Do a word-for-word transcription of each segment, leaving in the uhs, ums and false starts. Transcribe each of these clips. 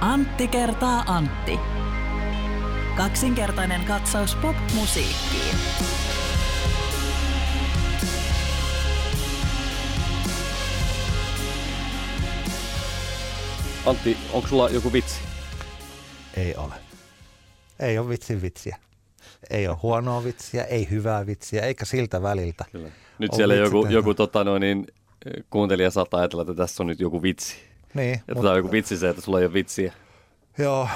Antti kertaa Antti. Kaksinkertainen katsaus pop-musiikkiin. Antti, onko sulla joku vitsi? Ei ole. Ei ole vitsin vitsiä. Ei ole huonoa vitsiä, ei hyvää vitsiä, eikä siltä väliltä. Kyllä. Nyt on siellä joku, joku tota noin, kuuntelija saattaa ajatella, että tässä on nyt joku vitsi. Niin. Että mutta... tämä on joku vitsi se, että sulla ei ole vitsiä. Joo,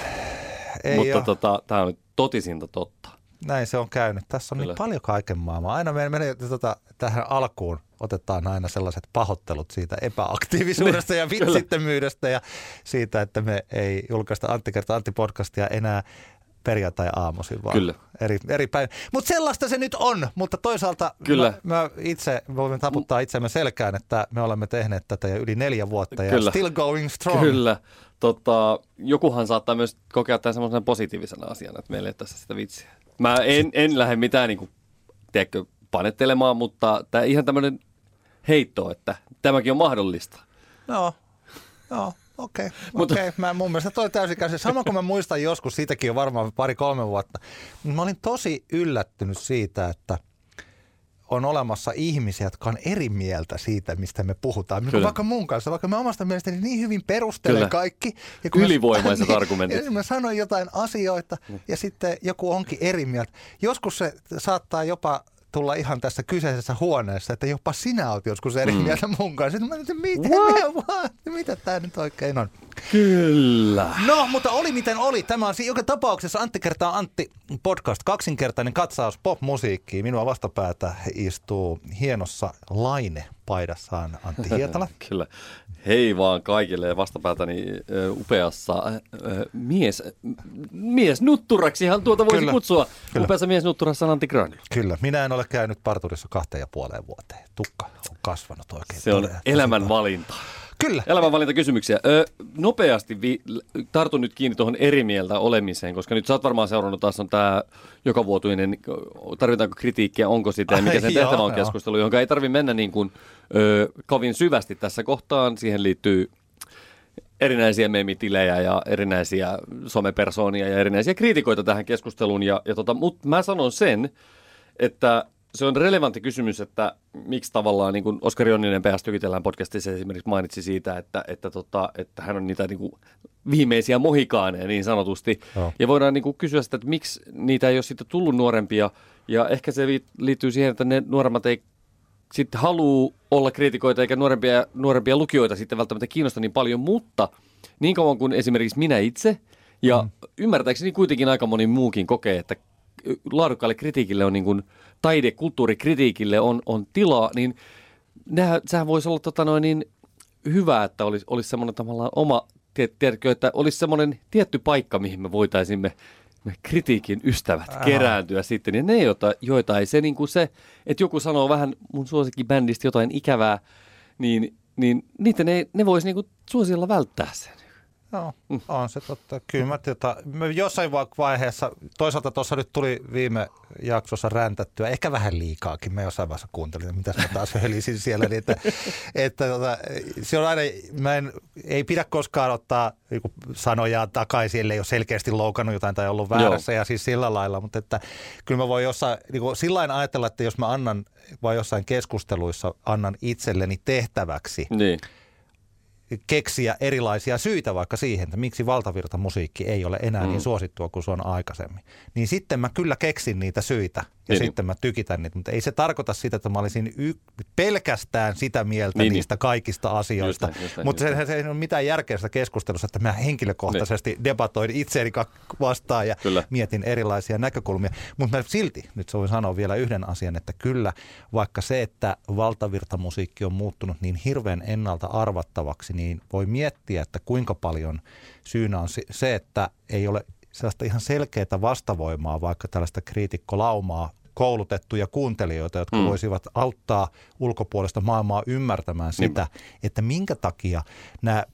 ei mutta ole. Tota, tämä on nyt totisinta totta. Näin se on käynyt. Tässä on Kyllä. niin paljon kaiken maailmaa. Aina meidän menee tota, tähän alkuun. Otetaan aina sellaiset pahoittelut siitä epäaktiivisuudesta ja vitsittömyydestä ja siitä, että me ei julkaista Antti kertaa Antti-podcastia enää perjantai-aamuisin, vaan Kyllä. eri, eri päivänä. Mutta sellaista se nyt on, mutta toisaalta Kyllä. mä, mä itse voimme taputtaa itsemme selkään, että me olemme tehneet tätä jo yli neljä vuotta ja Kyllä. still going strong. Kyllä. Tota, jokuhan saattaa myös kokea tämän semmoisena positiivisena asiana, että meillä ei ole tässä sitä vitsiä. Mä en, en lähde mitään, niin kuin, tiedätkö, panettelemaan, mutta tämä ihan tämmöinen heitto, että tämäkin on mahdollista. No, no. Okei, okay, okei. Okay. Mä mun mielestä toi täysikäisen. Sama kuin mä muistan joskus, siitäkin jo varmaan pari-kolme vuotta. Mä olin tosi yllättynyt siitä, että on olemassa ihmisiä, jotka on eri mieltä siitä, mistä me puhutaan. Kyllä. Vaikka mun kanssa, vaikka mä omasta mielestäni niin hyvin perustelen Kyllä. kaikki. Ja ylivoimaiset mä, argumentit. Ja mä sanoin jotain asioita mm. ja sitten joku onkin eri mieltä. Joskus se saattaa jopa... tulla ihan tässä kyseisessä huoneessa, että jopa sinä olet joskus eri mm. mieltä mun kanssa. Mä nyt, miten vaan, mitä tää nyt oikein on? Kyllä. No, mutta oli miten oli. Tämä on joka tapauksessa Antti kertaa Antti podcast, kaksinkertainen katsaus pop-musiikkiin. Minua vastapäätä istuu hienossa Laine-paidassaan Antti Hietala. Kyllä. Hei vaan kaikille vastapäätäni uh, upeassa uh, mies, mies nutturaksihan tuota voisi Kyllä. kutsua. Kyllä. Upeassa mies nutturassa on Antti Granduciel. Kyllä. Minä en ole käynyt parturissa kahteen ja puoleen vuoteen. Tukka on kasvanut oikein. Se on elämänvalinta. Kyllä. Elämänvalintakysymyksiä. Öö, nopeasti vi- tartun nyt kiinni tuohon eri mieltä olemiseen, koska nyt sä oot varmaan seurannut, taas on tämä jokavuotuinen, tarvitaanko kritiikkiä, onko sitä ja mikä sen tehtävä on keskustelu, jonka ei tarvitse mennä niin kuin, öö, kovin syvästi tässä kohtaan. Siihen liittyy erinäisiä meemitilejä ja erinäisiä somepersoonia ja erinäisiä kriitikoita tähän keskusteluun. Ja, ja tota, mutta mä sanon sen, että... se on relevantti kysymys, että miksi tavallaan, niin kuin Oskari Onninen P S Tykitellään podcastissa esimerkiksi mainitsi siitä, että, että, tota, että hän on niitä niin kuin viimeisiä mohikaaneja niin sanotusti. No. Ja voidaan niin kuin kysyä sitä, että miksi niitä ei ole sitten tullut nuorempia. Ja ehkä se liittyy siihen, että ne nuoremmat ei sitten halua olla kriitikoita eikä nuorempia, nuorempia lukijoita sitten välttämättä kiinnosta niin paljon. Mutta niin kauan kuin esimerkiksi minä itse ja mm. ymmärtääkseni kuitenkin aika moni muukin kokee, että laadukkaalle kritiikille on niin kuin, taide, kulttuurikritiikille on, on tilaa, niin nää, sehän voisi olla tota noin, niin hyvä, että olisi, olisi semmoinen tavallaan oma, tiedätkö, että olisi semmoinen tietty paikka, mihin me voitaisimme me kritiikin ystävät Aha. kerääntyä sitten. Ja ne, joita, joita ei se, niin kuin se, että joku sanoo vähän mun suosikkibändistä jotain ikävää, niin, niin niitä ne, ne voisi niin kuin suosiolla välttää sen. Joo, no, on se totta. Kyllä mä, tota, mä jossain vaiheessa, toisaalta tuossa nyt tuli viime jaksossa räntättyä, ehkä vähän liikaakin, mä jossain vaiheessa kuuntelin, mitä mä taas hölisin siellä, niin että, että tota, se on aina, mä en, ei pidä koskaan ottaa joku sanoja takaisin, ellei ole selkeästi loukannut jotain tai ollut väärässä Joo. ja siis sillä lailla, mutta että kyllä mä voin jossain, niin kuin sillain ajatella, että jos mä annan, vai jossain keskusteluissa annan itselleni tehtäväksi, niin. keksiä erilaisia syitä vaikka siihen, että miksi valtavirtamusiikki ei ole enää mm. niin suosittua kuin se on aikaisemmin. Niin sitten mä kyllä keksin niitä syitä ja niin, sitten mä tykitän niitä, mutta ei se tarkoita sitä, että mä olisin y- pelkästään sitä mieltä niin, niistä niin. kaikista asioista. Just, just, mutta just, se ei ole mitään järkeä sitä keskustelussa, että mä henkilökohtaisesti niin. debatoin itseäni vastaan ja kyllä. mietin erilaisia näkökulmia. Mutta mä silti, nyt se voin sanoa vielä yhden asian, että kyllä vaikka se, että valtavirtamusiikki on muuttunut niin hirveän ennalta arvattavaksi, niin voi miettiä, että kuinka paljon syynä on se, että ei ole sellaista ihan selkeää vastavoimaa, vaikka tällaista kriitikkolaumaa, koulutettuja kuuntelijoita, jotka mm. voisivat auttaa ulkopuolista maailmaa ymmärtämään sitä, niin. että minkä takia nämä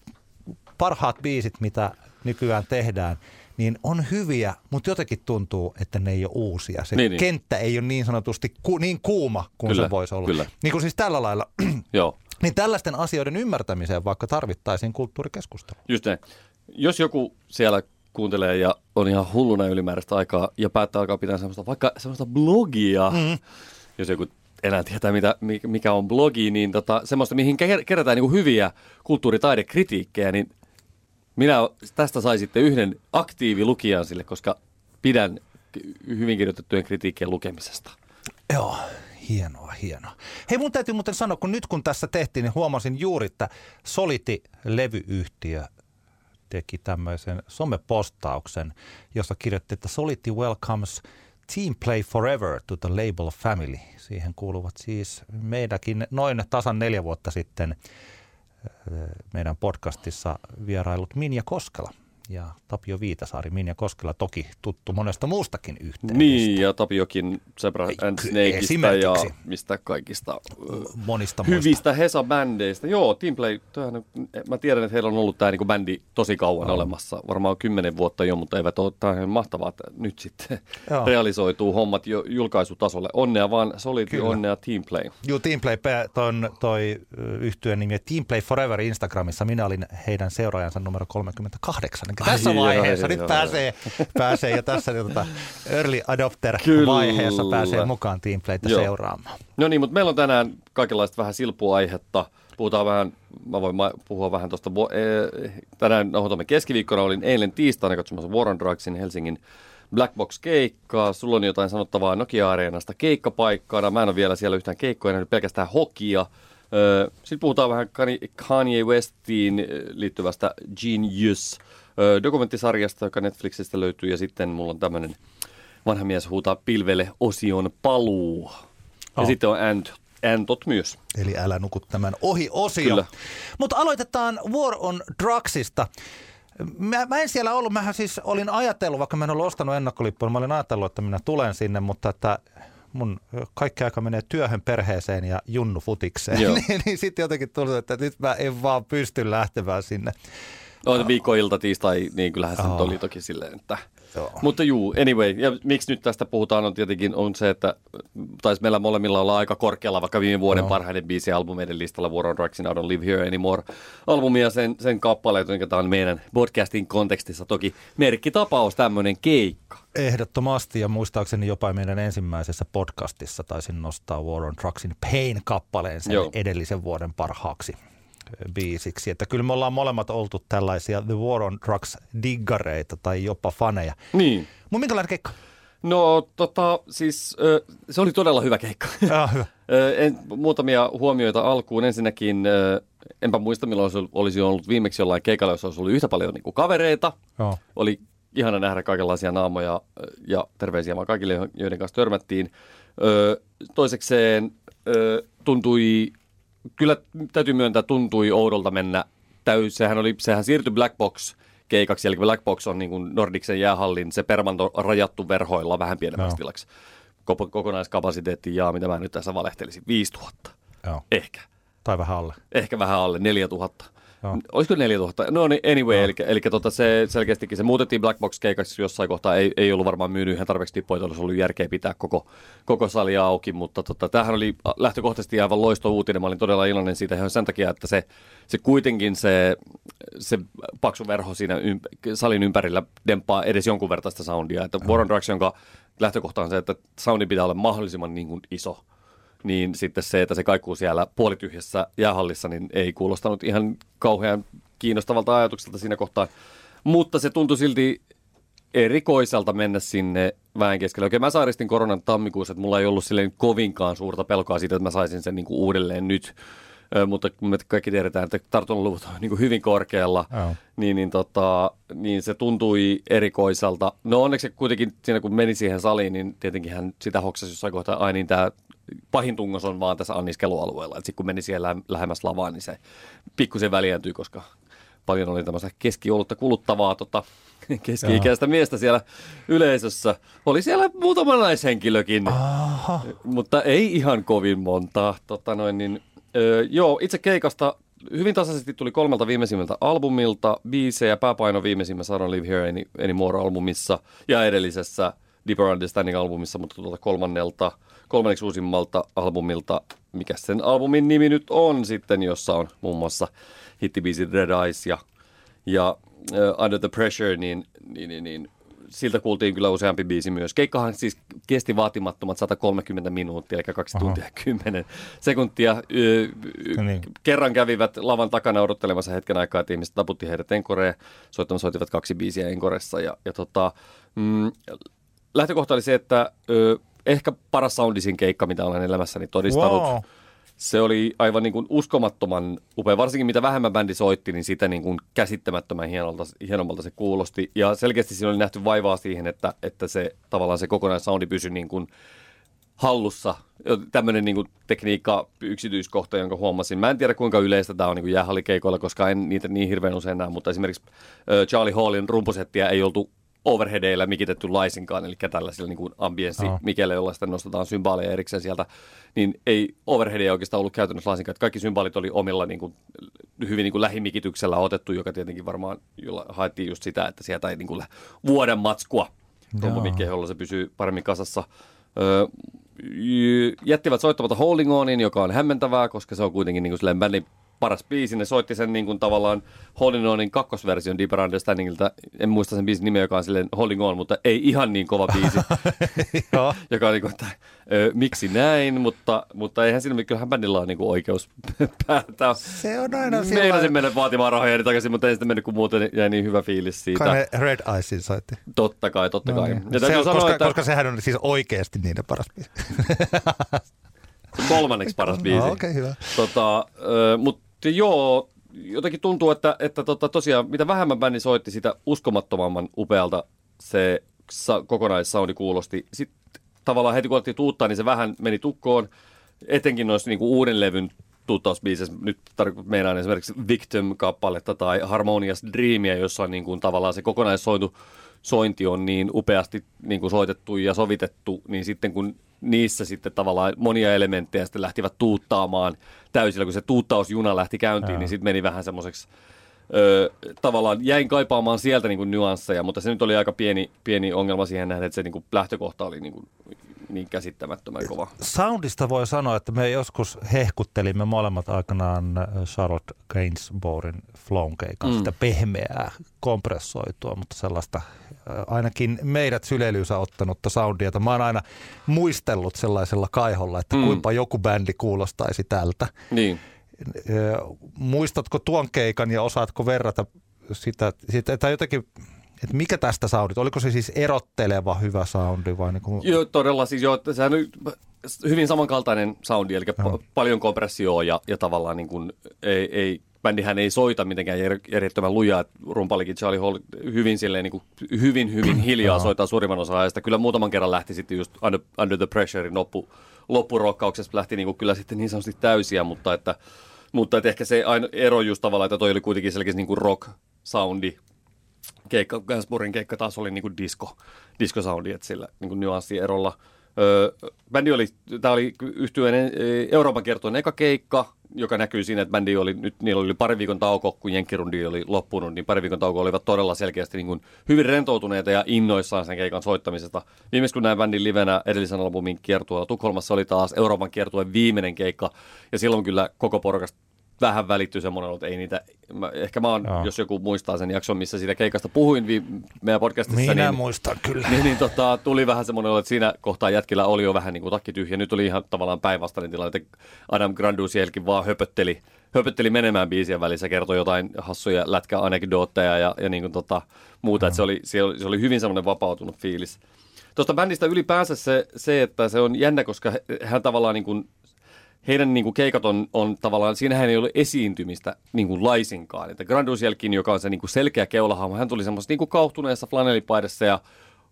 parhaat biisit, mitä nykyään tehdään, niin on hyviä, mutta jotenkin tuntuu, että ne ei ole uusia. Se niin, kenttä niin. ei ole niin sanotusti ku, niin kuuma kuin kyllä, se voisi olla. Kyllä. Niin kuin siis tällä lailla... Joo. Niin tällaisten asioiden ymmärtämiseen vaikka tarvittaisiin kulttuurikeskustelua. Just näin. Jos joku siellä kuuntelee ja on ihan hulluna ylimääräistä aikaa ja päättää alkaa pitää semmoista, vaikka semmoista blogia, mm. jos joku enää tietää, mitä, mikä on blogi, niin tota, semmoista, mihin kerätään niinku hyviä kulttuuritaidekritiikkejä, niin minä tästä sain sitten yhden aktiivilukijan sille, koska pidän hyvin kirjoitettujen kritiikkien lukemisesta. Joo, hienoa, hienoa. Hei, mun täytyy muuten sanoa, kun nyt kun tässä tehtiin, niin huomasin juuri, että Soliti-levyyhtiö teki tämmöisen somepostauksen, jossa kirjoitti, että Soliti welcomes Team Play Forever to the label family. Siihen kuuluvat siis meidänkin noin tasan neljä vuotta sitten meidän podcastissa vierailut Minja Koskela ja Tapio Viitasaari. Minja Koskela toki tuttu monesta muustakin yhteydestä. Niin, ja Tapiokin Zebra and Snakeista ja mistä kaikista monista hyvistä Hesa-bändeistä. Joo, Team Play, tämähän, mä tiedän, että heillä on ollut tämä niinku bändi tosi kauan no. olemassa. Varmaan kymmenen vuotta jo, mutta eivät ole tähän mahtavaa, että nyt sitten Joo. realisoituu hommat jo julkaisutasolle. Onnea vaan, Soliti, onnea Team Play. Joo, Team Play, ton, toi yhtyeen nimi Team Play Forever Instagramissa. Minä olin heidän seuraajansa numero kolmekymmentäkahdeksan. Tässä vaiheessa nyt pääsee, pääsee ja tässä tuota early adopter-vaiheessa pääsee mukaan Team Playtä seuraamaan. No niin, mutta meillä on tänään kaikenlaista vähän silpuaihetta. Puhutaan vähän, mä voin puhua vähän tuosta, tänään nauhoitamme keskiviikkona, olin eilen tiistaina katsomassa War on Drugsin Helsingin Black Box-keikkaa. Sulla on jotain sanottavaa Nokia Areenasta keikkapaikkana. Mä en ole vielä siellä yhtään keikkoja, nähnyt pelkästään hokia. Sitten puhutaan vähän Kanye Westiin liittyvästä Genius dokumenttisarjasta, joka Netflixistä löytyy, ja sitten mulla on tämmöinen vanha mies huutaa pilvelle -osion paluu. Ja oh. sitten on and, antot myös. Eli älä nukut tämän ohi-osio. Mutta aloitetaan War on Drugsista. Mä, mä en siellä ollut, mähän siis olin ajatellut, vaikka mä en ollut ostanut ennakkolippua, mä olin ajatellut, että minä tulen sinne, mutta että mun kaikki aika menee työhön, perheeseen ja junnufutikseen. niin, niin sitten jotenkin tuli, että nyt mä en vaan pysty lähtemään sinne. No, viikkoilta tiistai, niin kyllähän se oh. oli toki silleen, että... Joo. Mutta juu, anyway, ja miksi nyt tästä puhutaan on tietenkin on se, että taisi meillä molemmilla olla aika korkealla, vaikka viime vuoden no. parhaiden biisialbumeiden listalla War on Drugsin I Don't Live Here Anymore-albumi ja sen, sen kappaleet, jonka tämä on meidän podcastin kontekstissa toki merkkitapaus, tämmöinen keikka. Ehdottomasti, ja muistaakseni jopa meidän ensimmäisessä podcastissa taisin nostaa War on Drugsin Pain-kappaleen sen Joo. edellisen vuoden parhaaksi biisiksi. Että kyllä me ollaan molemmat oltu tällaisia The War on Drugs-diggareita tai jopa faneja. Niin. Mun minkälainen keikka? No tota, siis se oli todella hyvä keikka. Ah, hyvä. En, muutamia huomioita alkuun. Ensinnäkin enpä muista, milloin olisi ollut viimeksi jollain keikalla, jossa olisi ollut yhtä paljon niin kuin kavereita. Oh. Oli ihana nähdä kaikenlaisia naamoja ja terveisiä vaan kaikille, joiden kanssa törmättiin. Toisekseen tuntui... Kyllä täytyy myöntää, tuntui oudolta mennä täysin. Sehän, oli, sehän siirtyi Black Box-keikaksi, eli Black Box on niin kuin Nordicsen jäähallin, se permanto rajattu verhoilla vähän pienemmäksi no. tilaksi. Kokonaiskapasiteetti jaa, mitä mä nyt tässä valehtelisin, viisituhatta. Joo. Ehkä. Tai vähän alle. Ehkä vähän alle, neljätuhatta. Joo. Olisiko neljätuhatta? No niin, anyway, no. eli, eli tota se selkeästikin se muutettiin Black Box-keikaksi jossain kohtaa. Ei, ei ollut varmaan myynyt ihan tarpeeksi tippoja, olisi ollut järkeä pitää koko, koko salia auki, mutta tota, tämähän oli lähtökohtaisesti aivan loistouutinen. Mä olin todella iloinen siitä ihan sen takia, että se, se kuitenkin se, se paksu verho siinä ymp, salin ympärillä demppaa edes jonkun verran sitä soundia. Että War on Drugs, jonka lähtökohta on se, että soundi pitää olla mahdollisimman niin kuin iso. Niin sitten se, että se kaikuu siellä puolityhjässä jäähallissa, niin ei kuulostanut ihan kauhean kiinnostavalta ajatukselta siinä kohtaa. Mutta se tuntui silti erikoiselta mennä sinne vähän keskelle. Okei, mä saaristin koronan tammikuussa, että mulla ei ollut silleen kovinkaan suurta pelkoa siitä, että mä saisin sen niin kuin uudelleen nyt. Ö, mutta me kaikki tiedetään, että tartunnanluvut on niin kuin hyvin korkealla, oh. niin, niin, tota, niin se tuntui erikoiselta. No onneksi kuitenkin siinä, kun meni siihen saliin, niin tietenkin hän sitä hoksasi jossain kohtaa, ai niin tämä... Pahin tungos on vaan tässä anniskelualueella. Sitten kun meni siellä lähemmäs lavaan, niin se pikkusen väljäntyi, koska paljon oli tämmöistä keski-olutta kuluttavaa tota, keski-ikäistä miestä siellä yleisössä. Oli siellä muutama naishenkilökin, Aha. mutta ei ihan kovin monta. Tota noin, niin, öö, joo, itse keikasta hyvin tasaisesti tuli kolmelta viimeisimmältä albumilta biisejä. Pääpaino viimeisimmässä I Don't Live Here Anymore-albumissa ja edellisessä Deeper Understanding-albumissa, mutta tuolta kolmannelta, kolmanneksi uusimmalta albumilta, mikä sen albumin nimi nyt on sitten, jossa on muun muassa hittibiisi Red Eyes ja, ja uh, Under the Pressure, niin, niin, niin, niin siltä kuultiin kyllä useampi biisi myös. Keikkahan siis kesti vaatimattomat sata kolmekymmentä minuuttia, eli kaksi tuntia kymmenen sekuntia. Y- y- niin. Kerran kävivät lavan takana odottelemassa hetken aikaa, että ihmiset taputti heidät enkoreen. Soittamaan soitivat kaksi biisiä enkoressa. Ja, ja tota, mm, lähtökohta oli se, että ö, ehkä paras soundisin keikka, mitä olen elämässäni todistanut. Wow. Se oli aivan niin kuin uskomattoman upea. Varsinkin mitä vähemmän bändi soitti, niin sitä niin kuin käsittämättömän hienolta, hienommalta se kuulosti. Ja selkeästi siinä oli nähty vaivaa siihen, että, että se tavallaan se kokonainen soundi pysyi niin kuin hallussa. Tämmöinen niin kuin tekniikka, yksityiskohta, jonka huomasin. Mä en tiedä kuinka yleistä tämä on niin kuin jäähallikeikoilla, koska en niitä niin hirveän usein näe. Mutta esimerkiksi Charlie Hallin rumpusettiä ei oltu overheadeillä mikitetty laisinkaan, eli tällaisilla niin kuin ambienssimikeillä, jolla sitten nostetaan symbaaleja erikseen sieltä, niin ei overheadia oikeastaan ollut käytännössä laisinkaan. Että kaikki symbaalit oli omilla niin kuin, hyvin niin kuin lähimikityksellä otettu, joka tietenkin varmaan jolla haettiin just sitä, että sieltä ei niin kuin vuoden matskua rumpumikkeä, jolla se pysyy paremmin kasassa. Öö, jättivät soittamatta Holding Onin, joka on hämmentävää, koska se on kuitenkin niin kuin silleen bändin paras biisi. Ne soitti sen niin kuin tavallaan Holding Onin kakkosversion Deeper Understandingilta. En muista sen biisin nimeä, joka on silleen Holding On, mutta ei ihan niin kova biisi. Joka on niin kuin, että, ö, miksi näin, mutta, mutta eihän siinä, kyllähän bändillä on niin kuin oikeus päättää. Se on aina silloin. Meinasin mennä vaatimaan rahoja takaisin, mutta ei sitä mennyt, kun muuten jäi niin hyvä fiilis siitä. Kai Red Eyesiin soitti. Totta kai, totta kai. No niin. Se on, sanoa, koska, että koska sehän on siis oikeasti niiden paras biisi. Kolmanneksi paras biisi. No, okay, hyvä. Tota, mutta joo, jotenkin tuntuu, että, että tota, tosiaan mitä vähemmän bändi soitti, sitä uskomattomamman upealta se sa- kokonaissoundi kuulosti. Sitten tavallaan heti kun alettiin tuuttaa, niin se vähän meni tukkoon. Etenkin noissa niin kuin uuden levyn tuuttausbiiseissä, nyt tar- meinaan esimerkiksi Victim-kappaletta tai Harmonia's Dreamia, jossa on niin kuin tavallaan se kokonaissointu sointi on niin upeasti niin kuin soitettu ja sovitettu, niin sitten kun niissä sitten tavallaan monia elementtejä sitten lähtivät tuuttaamaan täysillä, kun se tuuttausjuna lähti käyntiin, Jaa. niin sitten meni vähän semmoiseksi, ö, tavallaan jäin kaipaamaan sieltä niin kuin nyansseja, mutta se nyt oli aika pieni, pieni ongelma siihen nähden, että se niin kuin lähtökohta oli niin kuin niin käsittämättömän kova. Soundista voi sanoa, että me joskus hehkuttelimme molemmat aikanaan Charlotte Gainsbourin flownkeikan, mm. sitä pehmeää, kompressoitua, mutta sellaista ainakin meidät syleilyynsä ottanutta soundia. Mä oon aina muistellut sellaisella kaiholla, että mm. kuinka joku bändi kuulostaisi tältä. Niin. Muistatko tuon keikan ja osaatko verrata sitä, sitä tai jotenkin, että mikä tästä soundit? Oliko se siis erotteleva hyvä soundi vai niin kuin? Joo, todella siis joo. Sehän on hyvin samankaltainen soundi, eli pa- paljon kompressioa ja, ja tavallaan niin kuin ei, ei, bändihän ei soita mitenkään järjettömän lujaa. Rumpalikin Charlie Hall hyvin silleen niin kuin hyvin, hyvin hiljaa soittaa suurimman osan ajasta. Kyllä muutaman kerran lähti sitten just Under, under the Pressurein loppu, loppurokkauksessa lähti niin kuin kyllä sitten niin sanotusti täysiä, mutta että, mutta että ehkä se aino, ero just tavallaan, että toi oli kuitenkin selkeästi niin kuin rock-soundi. Keikka, Gainsbourin keikka taas oli niinku disco, diskosoundi, että sillä niinku nyanssierolla. Öö, bändi oli, tämä oli yhtyeen Euroopan kiertueen eka keikka, joka näkyy siinä, että bändi oli, nyt niillä oli pari viikon tauko, kun jenkkirundi oli loppunut, niin pari viikon tauko olivat todella selkeästi niinku hyvin rentoutuneita ja innoissaan sen keikan soittamisesta. Viimeksi kun näin bändin livenä edellisen albumin kiertueella Tukholmassa oli taas Euroopan kiertueen viimeinen keikka, ja silloin kyllä koko porukasta vähän välittyi semmoinen, että ei niitä, mä, ehkä mä oon, Joo. jos joku muistaa sen jakson, missä siitä keikasta puhuin vi- meidän podcastissa. Minä niin, muistan kyllä. Niin, niin tota, tuli vähän semmoinen, että siinä kohtaa jätkillä oli jo vähän niin kuin takki tyhjä. Nyt oli ihan tavallaan päinvastainen tilanne, että Adam Granducielkin vaan höpötteli, höpötteli menemään biisien välissä, kertoi jotain hassuja lätkäanekdootteja ja, ja niin kuin tota, muuta. Se oli, se, oli, se oli hyvin semmoinen vapautunut fiilis. Tuosta bändistä ylipäänsä se, se, että se on jännä, koska hän tavallaan niin kuin heidän niin kuin keikat on, on tavallaan, siinähän ei ole esiintymistä niin kuin laisinkaan. Että Granducielkin, joka on se niin kuin selkeä keulahahmo, hän tuli semmoisessa niin kuin kauhtuneessa flanellipaidassa ja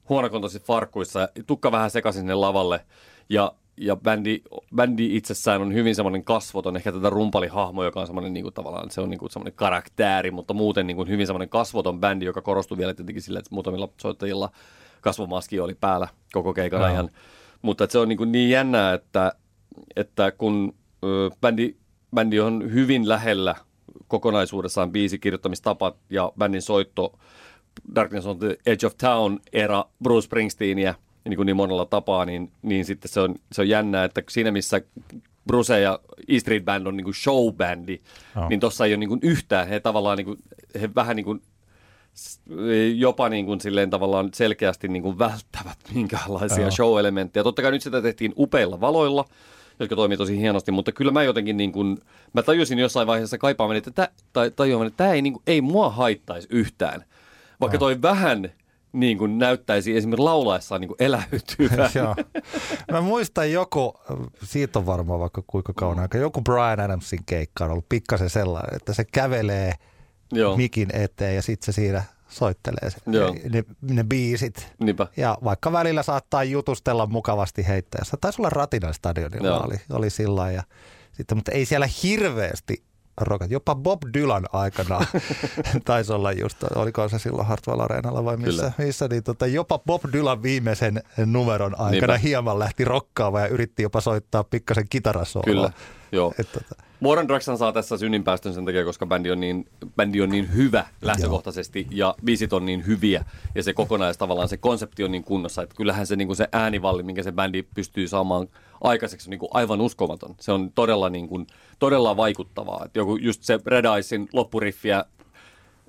huonokuntoisissa farkkuissa. Tukka vähän sekaisin sinne lavalle. Ja, ja bändi, bändi itsessään on hyvin semmoinen kasvoton, ehkä tätä rumpalihahmo, joka on semmoinen niin kuin tavallaan, se on niin kuin semmoinen karaktääri, mutta muuten niin kuin hyvin semmoinen kasvoton bändi, joka korostui vielä tietenkin sillä, että muutamilla soittajilla kasvomaski oli päällä koko keikan no. ajan. Mutta se on niin kuin niin jännää, että että kun ö, bändi, bändi on hyvin lähellä kokonaisuudessaan biisikirjoittamistapat ja bändin soitto, Darkness on the Edge of Town era Bruce Springsteeniä, niin kuin niin monella tapaa, niin, niin sitten se on, se on jännää, että siinä missä Bruce ja E Street Band on niin kuin showbändi, oh. niin tuossa ei ole niin kuin yhtään, he tavallaan niin kuin, he vähän niin kuin jopa niin kuin silleen tavallaan selkeästi niin kuin välttävät minkälaisia show-elementtejä. Totta kai nyt sitä tehtiin upeilla valoilla, jotka toimii tosi hienosti, mutta kyllä mä jotenkin niin kuin, mä tajusin jossain vaiheessa kaipaamaan, että tä, tai tajuamaan, että tämä ei, niin kuin, ei mua haittaisi yhtään, vaikka toi vähän niin kuin näyttäisi esimerkiksi laulaessaan niin kuin elähtyvän. Joo. Mä muistan joku, siitä on varmaan vaikka kuinka kauan aika, joku Bryan Adamsin keikka on ollut pikkasen sellainen, että se kävelee Joo. mikin eteen ja sitten se siinä soittelee se, ne, ne biisit. Niinpä. Ja vaikka välillä saattaa jutustella mukavasti heittäjässä. Taisi olla Ratinan stadionilla, Joo. oli, oli sillä ja sitten, mutta ei siellä hirveästi rokat. Jopa Bob Dylan aikana taisi olla just, oliko se silloin Hartwell Areenalla vai missä, missä niin tota, jopa Bob Dylan viimeisen numeron aikana Niinpä. hieman lähti rokkaamaan ja yritti jopa soittaa pikkasen kitarasooloa. Kyllä, joo. Et, tota. War on Drugs saa tässä synninpäästön sen takia, koska bändi on niin, bändi on niin hyvä lähtökohtaisesti joo. ja biisit on niin hyviä ja se kokonais tavallaan se konsepti on niin kunnossa, että kyllähän se, niin kuin se äänivalli, minkä se bändi pystyy saamaan aikaiseksi on niin kuin aivan uskomaton. Se on todella, niin kuin, todella vaikuttavaa. Et joku just se Red Eyesin loppuriffiä,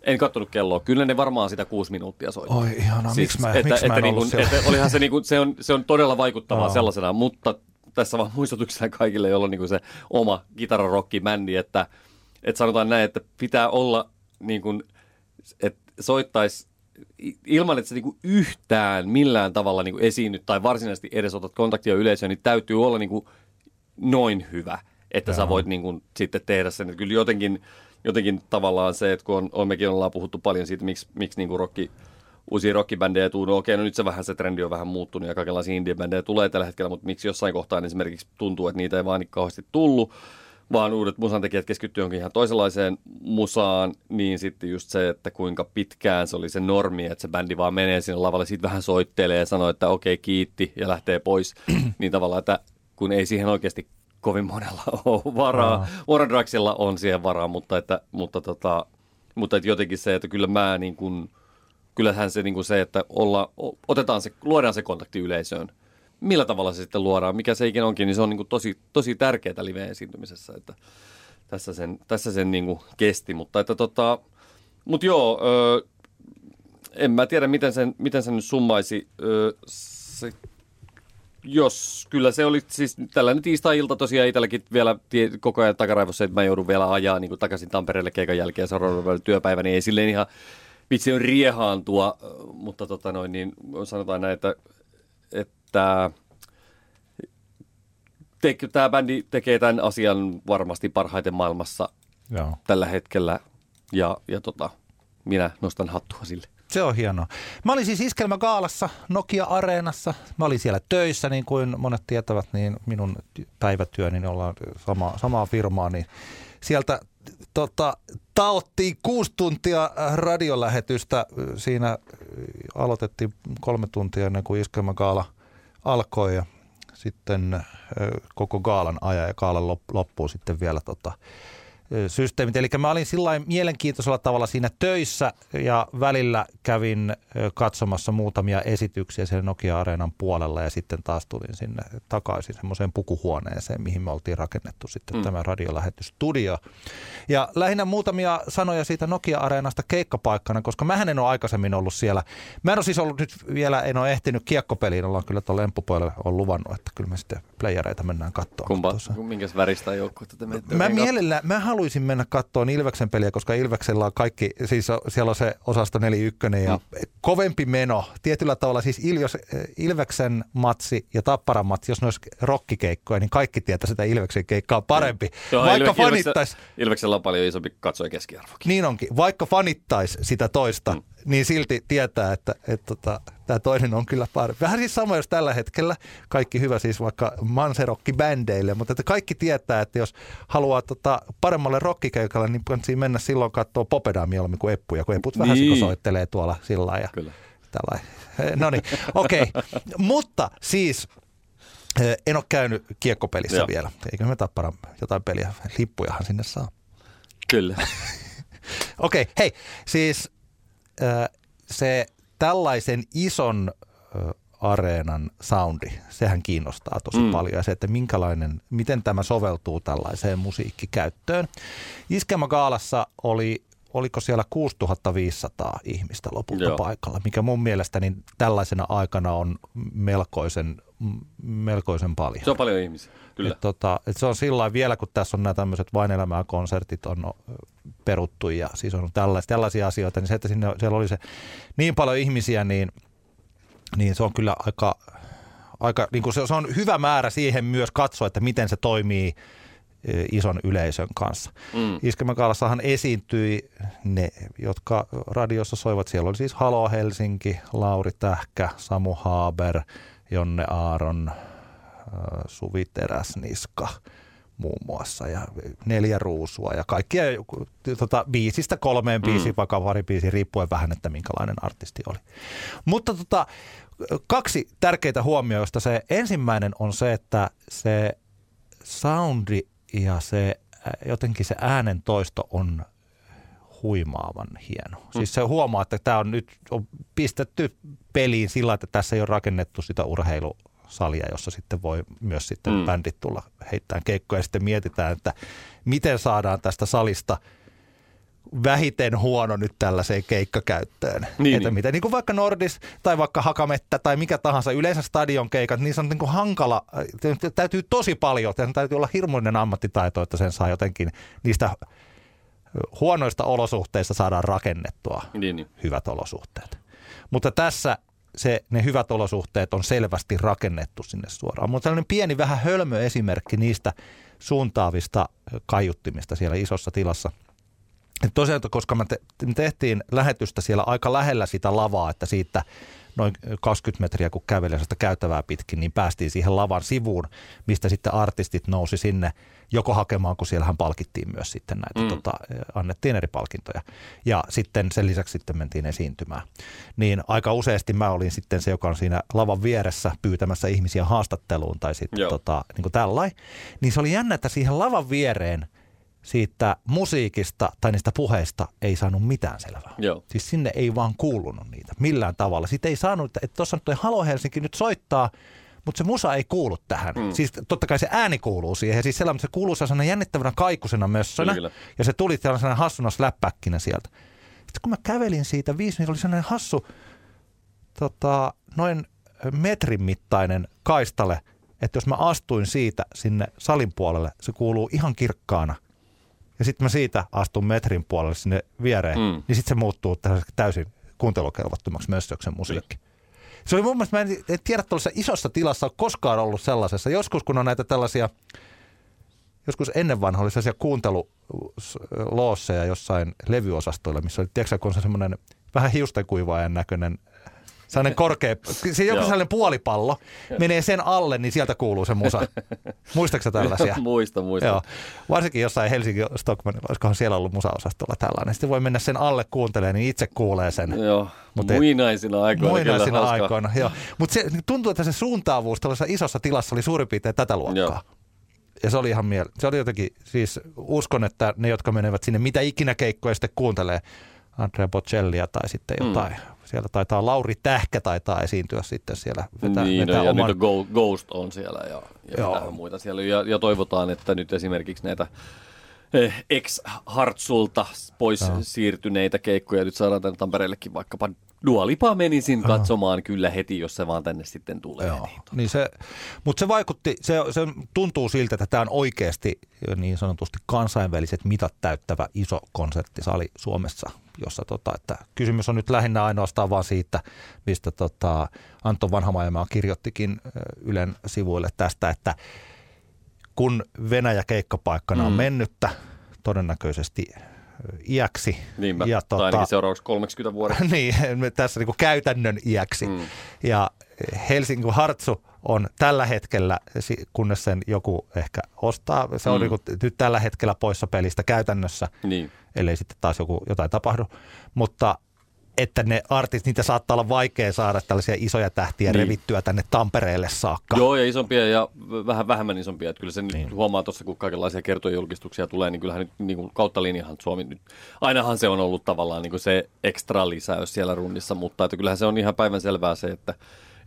en katsonut kelloa. Kyllä ne varmaan sitä kuusi minuuttia soittaa. Oi ihanaa, siis, miksi mä, että, miksi että, mä en niin kuin, että olihan se, niin kuin, se, on, se on todella vaikuttavaa no. sellaisena, mutta tässä vaan muistutuksena kaikille, jolla on niin kuin se oma kitararokki-mändi, että, että sanotaan näin, että pitää olla, niin kuin, että soittaisi ilman, että sä niinku yhtään millään tavalla niinku esiinnyt tai varsinaisesti edes otat kontaktia yleisöön, niin täytyy olla niinku noin hyvä, että Jaa. sä voit niinku sitten tehdä sen. Et kyllä jotenkin, jotenkin tavallaan se, että kun on, on, mekin ollaan puhuttu paljon siitä, miksi, miksi niinku rocki, uusia rockibändejä tulee, no okei, no nyt se, vähän, se trendi on vähän muuttunut ja kaikenlaisia indie-bändejä tulee tällä hetkellä, mutta miksi jossain kohtaa niin esimerkiksi tuntuu, että niitä ei vaan niin kauheasti tullut, vaan uudet musantekijät keskittyy johonkin ihan toisenlaiseen musaan, niin sitten just se, että kuinka pitkään se oli se normi, että se bändi vaan menee sinne lavalle, sitten vähän soittelee ja sanoo, että okei, okay, kiitti ja lähtee pois. niin tavallaan, että kun ei siihen oikeasti kovin monella ole varaa. War on Drugsilla on siihen varaa, mutta, että, mutta, tota, mutta että jotenkin se, että kyllä mä niin kuin, kyllähän se, niin kuin se että olla, otetaan se, luodaan se kontakti yleisöön. Millä tavalla se sitten luodaan, mikä se ikinä onkin, niin se on niin kuin tosi, tosi tärkeää live-esiintymisessä, että tässä sen, tässä sen niin kuin kesti. Mutta että tota, mut joo, ö, en mä tiedä, miten sen, miten sen nyt summaisi. Ö, se, jos, kyllä se oli siis tällainen tiistai-ilta tosiaan itselläkin vielä tie, koko ajan takaraivossa, että mä joudun vielä ajaa niin kuin takaisin Tampereelle keikan jälkeen seuraavan työpäivä, niin ei silleen ihan vitsi on riehaantua, mutta tota noin, niin sanotaan näin, että, että tämä bändi tekee tämän asian varmasti parhaiten maailmassa Joo. tällä hetkellä ja, ja tota, minä nostan hattua sille. Se on hienoa. Mä olin siis Iskelmäkaalassa, Nokia Areenassa. Mä olin siellä töissä, niin kuin monet tietävät, niin minun päivätyöni niin ollaan sama, samaa firmaa, niin sieltä tota, taottiin kuusi tuntia radiolähetystä. Siinä aloitettiin kolme tuntia ennen kuin Iskelmäkaala alkoi ja sitten koko gaalan ajan ja gaalan loppuun sitten vielä tota, systeemit. Eli mä olin sillain mielenkiintoisella tavalla siinä töissä ja välillä kävin katsomassa muutamia esityksiä siellä Nokia Areenan puolella ja sitten taas tulin sinne takaisin semmoiseen pukuhuoneeseen, mihin me oltiin rakennettu sitten mm. tämä radiolähetysstudio. Ja lähinnä muutamia sanoja siitä Nokia Areenasta keikkapaikkana, koska mähän en ole aikaisemmin ollut siellä. Mä en ole siis ollut nyt vielä, en ole ehtinyt kiekkopeliin, ollaan kyllä tuolla Lemppupojalle on luvannut, että kyllä me sitten playereita mennään katsomaan. Kumpa, minkäs väristä joukkuetta te menette? Mä mielellään, mä haluaisin mennä katsomaan Ilveksen peliä, koska Ilveksellä on kaikki, siis siellä on se osasto neljä yksi ja mm. kovempi meno. Tietyllä tavalla siis Ilves, Ilveksen matsi ja Tapparan matsi, jos ne olisi rokkikeikkoja, niin kaikki tietää sitä Ilveksen keikkaa parempi. Mm. Vaikka Ilve- fanittaisi. Ilveksellä on paljon isompi katsoja keskiarvokin. Niin onkin. Vaikka fanittaisi sitä toista, mm. niin silti tietää, että, että, että tämä toinen on kyllä parempi. Vähän siis sama, jos tällä hetkellä kaikki hyvä siis vaikka manserokkibändeille, mutta että kaikki tietää, että jos haluaa tota, paremmalle rokkikeikalle, niin kannattaa mennä silloin katsoa Popedaa mieluummin kuin Eppuja, kun Eput niin. vähän siko soittelee tuolla sillä lailla. Kyllä. No niin, okei. Okay. Mutta siis en ole käynyt kiekkopelissä Joo. vielä. Eikö me Tappara jotain peliä? Lippujahan sinne saa. Kyllä. Okei, okay. Hei. Siis se tällaisen ison areenan soundi, sehän kiinnostaa tosi mm. paljon ja se, että minkälainen, miten tämä soveltuu tällaiseen musiikkikäyttöön. Iskelmäkaalassa oli oliko siellä kuusituhatta viisisataa ihmistä lopulta Joo. paikalla, mikä mun mielestäni niin tällaisena aikana on melkoisen, melkoisen paljon. Se on paljon ihmisiä, kyllä. Et tota, et se on sillain vielä, kun tässä on nämä tämmöiset vain elämää konsertit on peruttu ja siis on tällais, tällaisia asioita, niin se, että sinne, siellä oli se niin paljon ihmisiä, niin, niin se on kyllä aika, aika niin kuin se, se on hyvä määrä siihen myös katsoa, että miten se toimii ison yleisön kanssa. Mm. Iskelmäkaalassahan esiintyi ne, jotka radiossa soivat. Siellä oli siis Halo Helsinki, Lauri Tähkä, Samu Haaber, Jonne Aaron, Suvi Teräsniska muun muassa ja Neljä Ruusua ja kaikkia tota, biisistä kolmeen biisiin, mm. vaikka pari biisiin, riippuen vähän, että minkälainen artisti oli. Mutta tota, kaksi tärkeitä huomioista. Se ensimmäinen on se, että se soundi ja se, jotenkin se äänen toisto on huimaavan hieno. Mm. Siis se huomaa, että tämä on nyt on pistetty peliin sillä, että tässä ei ole rakennettu sitä urheilusalia, jossa sitten voi myös sitten mm. bändit tulla heittämään keikkoja. Ja sitten mietitään, että miten saadaan tästä salista vähiten huono nyt tällaiseen keikkakäyttöön. Niin, että niin. Mitä, niin kuin vaikka Nordis tai vaikka Hakamettä tai mikä tahansa, yleensä stadion keikat, niin se on niin kuin hankala, täytyy tosi paljon, täytyy olla hirmuinen ammattitaito, että sen saa jotenkin niistä huonoista olosuhteista saadaan rakennettua niin, niin. hyvät olosuhteet. Mutta tässä se, ne hyvät olosuhteet on selvästi rakennettu sinne suoraan. Mutta tällainen pieni vähän hölmö esimerkki niistä suuntaavista kaiuttimista siellä isossa tilassa. Et tosiaan, koska me, te, me tehtiin lähetystä siellä aika lähellä sitä lavaa, että siitä noin kaksikymmentä metriä, kun kävelin sitä käytävää pitkin, niin päästiin siihen lavan sivuun, mistä sitten artistit nousi sinne joko hakemaan, kun siellähän palkittiin myös sitten näitä, mm. tota, annettiin eri palkintoja. Ja sitten sen lisäksi sitten mentiin esiintymään. Niin aika useasti mä olin sitten se, joka on siinä lavan vieressä pyytämässä ihmisiä haastatteluun tai sitten tota, niin kuin tällain. Niin se oli jännä, että siihen lavan viereen siitä musiikista tai niistä puheista ei saanut mitään selvää. Joo. Siis sinne ei vaan kuulunut niitä millään tavalla. Siitä ei saanut, että tuossa nyt Halo Helsinki nyt soittaa, mutta se musa ei kuulu tähän. Mm. Siis totta kai se ääni kuuluu siihen. Siis siellä, se kuuluu sellaisena jännittävänä kaikusena mössönä. Kyllä. Ja se tuli sellaisena hassuna slapbackinä sieltä. Sitten kun mä kävelin siitä viisi, niin oli sellainen hassu tota, noin metrin mittainen kaistale, että jos mä astuin siitä sinne salin puolelle, se kuuluu ihan kirkkaana. Ja sitten mä siitä astun metrin puolelle sinne viereen, mm. niin sitten se muuttuu täysin kuuntelukelvottomaksi mössöksen musiikki. Se oli mun mielestä, mä en, en tiedä, tuollaisessa isossa tilassa on koskaan ollut sellaisessa. Joskus kun on näitä tällaisia, joskus ennen vanha oli sellaisia kuunteluloosseja jossain levyosastoilla, missä oli, tiedätkö, kun on semmoinen vähän hiustenkuivaajan näköinen, sellainen korkea, se joku sellainen puolipallo menee sen alle, niin sieltä kuuluu se musa. Muistatko tällaisia? Muista, muista. Joo. Varsinkin jossain Helsingin Stockmanilla, olisikohan siellä ollut musaosastolla tällainen. Sitten voi mennä sen alle kuuntelemaan, niin itse kuulee sen. Joo, Mut muinaisina aikoina. Muinaisina aikoina, joo. Mutta tuntuu, että se suuntaavuus tällaisessa isossa tilassa oli suurin piirtein tätä luokkaa. Joo. Ja se oli ihan miele- se oli jotenkin, siis uskon, että ne, jotka menevät sinne, mitä ikinä keikkoja sitten kuuntelee, Andrea Bocellia tai sitten jotain. Mm. Siellä taitaa Lauri Tähkä taitaa esiintyä sitten siellä. Vetää, niin, vetää no, ja oman... nyt on Ghost on siellä ja, ja muita siellä. Ja, ja toivotaan, että nyt esimerkiksi näitä eh, ex-Hartsulta pois Joo. siirtyneitä keikkoja. Nyt saadaan tänne Tampereellekin vaikkapa Dua Lipaa menisin Joo. katsomaan kyllä heti, jos se vaan tänne sitten tulee. Niin, niin se, mutta se vaikutti, se, se tuntuu siltä, että tämä on oikeasti niin sanotusti kansainväliset mitat täyttävä iso konserttisali Suomessa. Jossa tota, että kysymys on nyt lähinnä ainoastaan vaan siitä, mistä tota Antto Vanhamaajamaa kirjoittikin Ylen sivuille tästä, että kun Venäjä keikkapaikkana mm. on mennyttä todennäköisesti iäksi. Niinpä, ja, tota, tai ainakin seuraavaksi kolmekymmentä vuotta. Niin, tässä niin kuin käytännön iäksi. Mm. Ja Helsingin Hartsu on tällä hetkellä, kunnes sen joku ehkä ostaa, se on mm. niin nyt tällä hetkellä poissa pelistä käytännössä, niin. ellei sitten taas joku, jotain tapahdu, mutta että ne artistit, niitä saattaa olla vaikea saada tällaisia isoja tähtiä niin. revittyä tänne Tampereelle saakka. Joo, ja isompia ja vähän vähemmän isompia. Että kyllä se niin. nyt huomaa tuossa, kun kaikenlaisia kertojulkistuksia tulee, niin kyllähän nyt niin kautta linjahan Suomi nyt, ainahan se on ollut tavallaan niin se ekstra lisäys siellä runnissa, mutta että kyllähän se on ihan päivänselvää se, että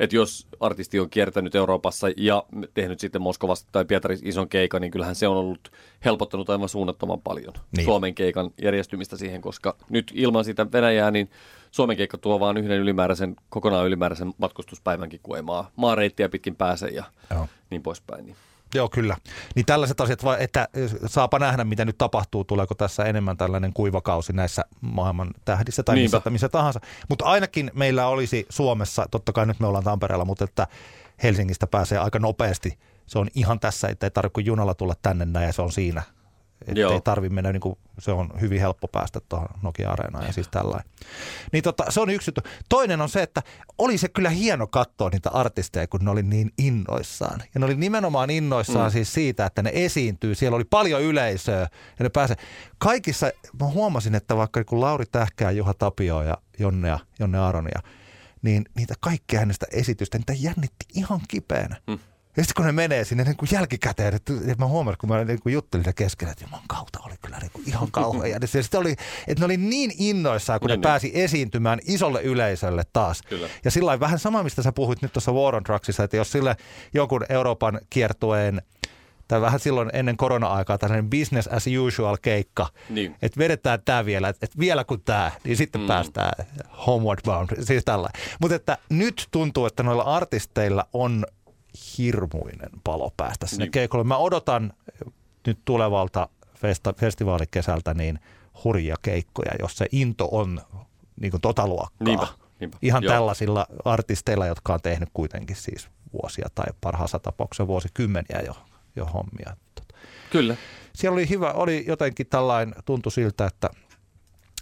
että jos artisti on kiertänyt Euroopassa ja tehnyt sitten Moskovasta tai Pietarissa ison keikan, niin kyllähän se on ollut helpottanut aivan suunnattoman paljon niin. Suomen keikan järjestymistä siihen, koska nyt ilman sitä Venäjää, niin Suomen keikka tuo vaan yhden ylimääräisen, kokonaan ylimääräisen matkustuspäivänkin, kun ei maa, maa reittiä pitkin pääse ja Joo. niin poispäin. Niin. Joo, kyllä. Niin tällaiset asiat, että saapa nähdä, mitä nyt tapahtuu, tuleeko tässä enemmän tällainen kuivakausi näissä maailman tähdissä tai missä, missä tahansa. Mutta ainakin meillä olisi Suomessa, totta kai nyt me ollaan Tampereella, mutta että Helsingistä pääsee aika nopeasti. Se on ihan tässä, että ei tarvitse junalla tulla tänne näin ja se on siinä. Että ei tarvitse mennä, niin kuin, se on hyvin helppo päästä tuohon Nokia Areenaan ja siis tällainen. Niin tota, se on yksi. Toinen on se, että oli se kyllä hieno katsoa niitä artisteja, kun ne oli niin innoissaan. Ja ne oli nimenomaan innoissaan mm. siis siitä, että ne esiintyy. Siellä oli paljon yleisöä ja ne pääsee. Kaikissa, mä huomasin, että vaikka kun Lauri Tähkää, Juha Tapio ja Jonne, ja, Jonne Aaronia, niin niitä kaikkia hänestä esitystä, niitä jännitti ihan kipeänä. Mm. Ja sitten kun ne menee sinne niin kuin jälkikäteen, että mä huomasin, kun mä niin kuin juttelin ne keskellä, että juman kautta oli kyllä niin kuin ihan kauhean. Ja sitten oli, että ne oli niin innoissaan, kun ne, ne pääsi esiintymään isolle yleisölle taas. Kyllä. Ja sillä vähän sama, mistä sä puhuit nyt tuossa War on Drugsissa, että jos sille jonkun Euroopan kiertueen, tai vähän silloin ennen korona-aikaa, tällainen business as usual keikka, niin. Että vedetään tämä vielä, että vielä kun tämä, niin sitten mm. päästään homeward bound, siis tällä. Mutta että nyt tuntuu, että noilla artisteilla on hirmuinen palo päästä sinne niin. keikolle. Mä odotan nyt tulevalta festa- festivaalikesältä niin hurjia keikkoja, jos se into on niin kuin tota luokkaa. Niinpä, niinpä. Ihan Joo. tällaisilla artisteilla, jotka on tehnyt kuitenkin siis vuosia tai parhaassa tapauksessa vuosikymmeniä jo, jo hommia. Kyllä. Siellä oli hyvä, oli jotenkin tällainen, tuntui siltä, että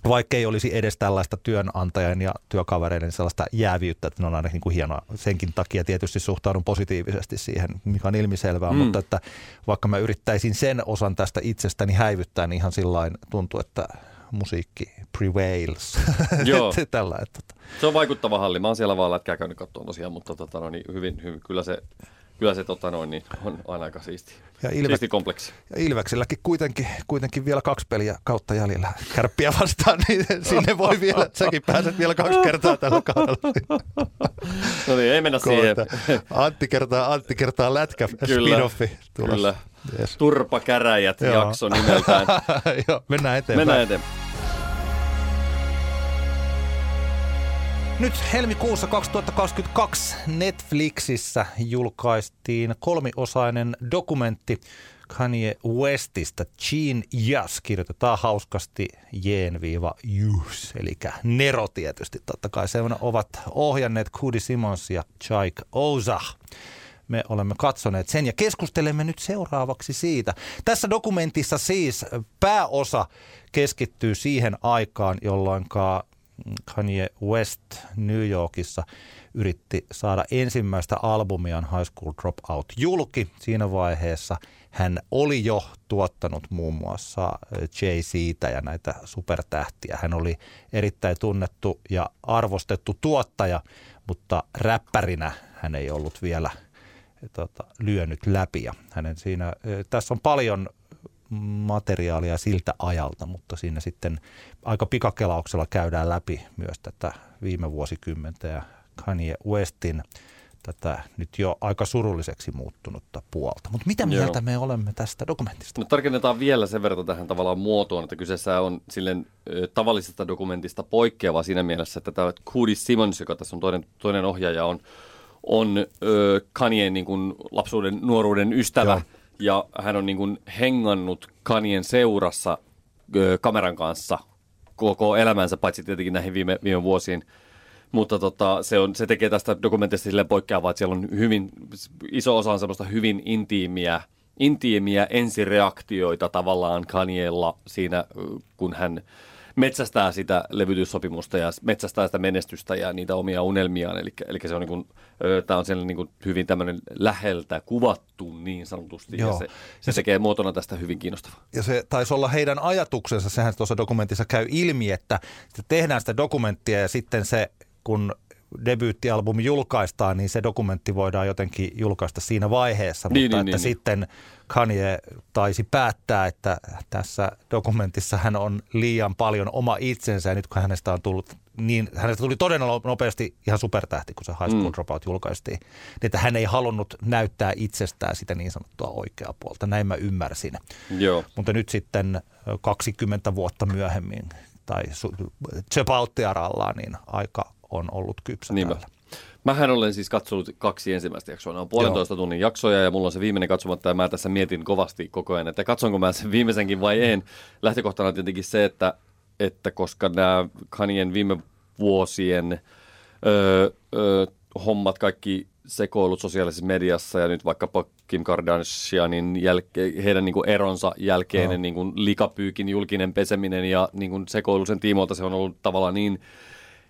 vaikka ei olisi edes tällaista työnantajan ja työkavereiden sellaista jääviyttä, että ne on aina niin kuin hienoa. Senkin takia tietysti suhtaudun positiivisesti siihen, mikä on ilmiselvää, mm. mutta että vaikka mä yrittäisin sen osan tästä itsestäni häivyttää, niin ihan sillain tuntuu, että musiikki prevails. Joo. Tällä, että. Se on vaikuttava halli. Mä oon siellä vaan lätkää käynyt katsomaan tosiaan, mutta tota, no, niin hyvin, hyvin, kyllä se... Kyllä se tota noin, niin on aina aika siisti, ja Ilve- siisti kompleksi. Ja Ilvekselläkin kuitenkin, kuitenkin vielä kaksi peliä kautta jäljellä. Kärppiä vastaan, niin sinne voi vielä, säkin pääset vielä kaksi kertaa tällä kaudella. No niin, ei mennä Koita. siihen. Antti kertaa, Antti kertaa lätkä, spin-offi. Tulos. Kyllä, yes. Turpakäräjät Joo. jakso nimeltään. Joo, mennään eteenpäin. Mennään eteenpäin. Nyt helmikuussa kaksituhattakaksikymmentäkaksi Netflixissä julkaistiin kolmiosainen dokumentti Kanye Westistä. Genius kirjoitetaan hauskasti J-Jus, eli Nero tietysti totta kai. Se ovat ohjanneet Coodie Simmons ja Chike Ozah. Me olemme katsoneet sen ja keskustelemme nyt seuraavaksi siitä. Tässä dokumentissa siis pääosa keskittyy siihen aikaan, jolloinkaan Kanye West New Yorkissa yritti saada ensimmäistä albumiaan High School Dropout julki. Siinä vaiheessa hän oli jo tuottanut muun muassa Jay-Z:tä ja näitä supertähtiä. Hän oli erittäin tunnettu ja arvostettu tuottaja, mutta räppärinä hän ei ollut vielä tota, lyönyt läpi. Ja hänen siinä, tässä on paljon materiaalia siltä ajalta, mutta siinä sitten aika pikakelauksella käydään läpi myös tätä viime vuosikymmentä ja Kanye Westin tätä nyt jo aika surulliseksi muuttunutta puolta. Mutta mitä mieltä Joo. me olemme tästä dokumentista? No, tarkennetaan vielä sen verran tähän tavallaan muotoon, että kyseessä on silleen ö, tavallisesta dokumentista poikkeava siinä mielessä, että tämä Coodie Simmons, joka tässä on toinen, toinen ohjaaja, on, on ö, Kanyen niin kuin lapsuuden, nuoruuden ystävä. Joo. Ja hän on niin kuin hengannut Kanyen seurassa ö, kameran kanssa koko elämänsä, paitsi tietenkin näihin viime, viime vuosiin. Mutta tota, se, on, se tekee tästä dokumentista silleen poikkeavaa, että siellä on hyvin, iso osa on semmoista hyvin intiimiä, intiimiä ensireaktioita tavallaan Kanyella siinä, kun hän metsästää sitä levytyssopimusta ja metsästää sitä menestystä ja niitä omia unelmiaan. Eli, eli se on niin kuin, tämä on sellainen niin kuin hyvin tämmöinen läheltä kuvattu niin sanotusti. Joo. Ja se, se tekee muotona tästä hyvin kiinnostavaa. Ja se taisi olla heidän ajatuksensa. Sehän tuossa dokumentissa käy ilmi, että tehdään sitä dokumenttia ja sitten se, kun debyyttialbumi julkaistaan, niin se dokumentti voidaan jotenkin julkaista siinä vaiheessa, niin, mutta niin, että niin, sitten niin. Kanye taisi päättää, että tässä dokumentissa hän on liian paljon oma itsensä, ja nyt kun hänestä on tullut, niin hänestä tuli todella nopeasti ihan supertähti, kun se High School mm. Dropout julkaistiin, niin että hän ei halunnut näyttää itsestään sitä niin sanottua oikeaa puolta, näin mä ymmärsin. Joo. Mutta nyt sitten kaksikymmentä vuotta myöhemmin, tai tsöpauttiarallaan, niin aika on ollut kypsä niin tällä. Mähän olen siis katsonut kaksi ensimmäistä jaksoa. Ne on puolentoista Joo. tunnin jaksoja ja mulla on se viimeinen katsomatta ja mä tässä mietin kovasti koko ajan, että katsonko mä sen viimeisenkin vai en. Lähtökohtana on tietenkin se, että, että koska nämä Kanyen viime vuosien öö, öö, hommat, kaikki sekoilut sosiaalisessa mediassa ja nyt vaikkapa Kim Kardashianin jälke, heidän niin kuin eronsa jälkeinen no. niin kuin likapyykin julkinen peseminen ja niin kuin sekoilu sen tiimoilta, se on ollut tavallaan niin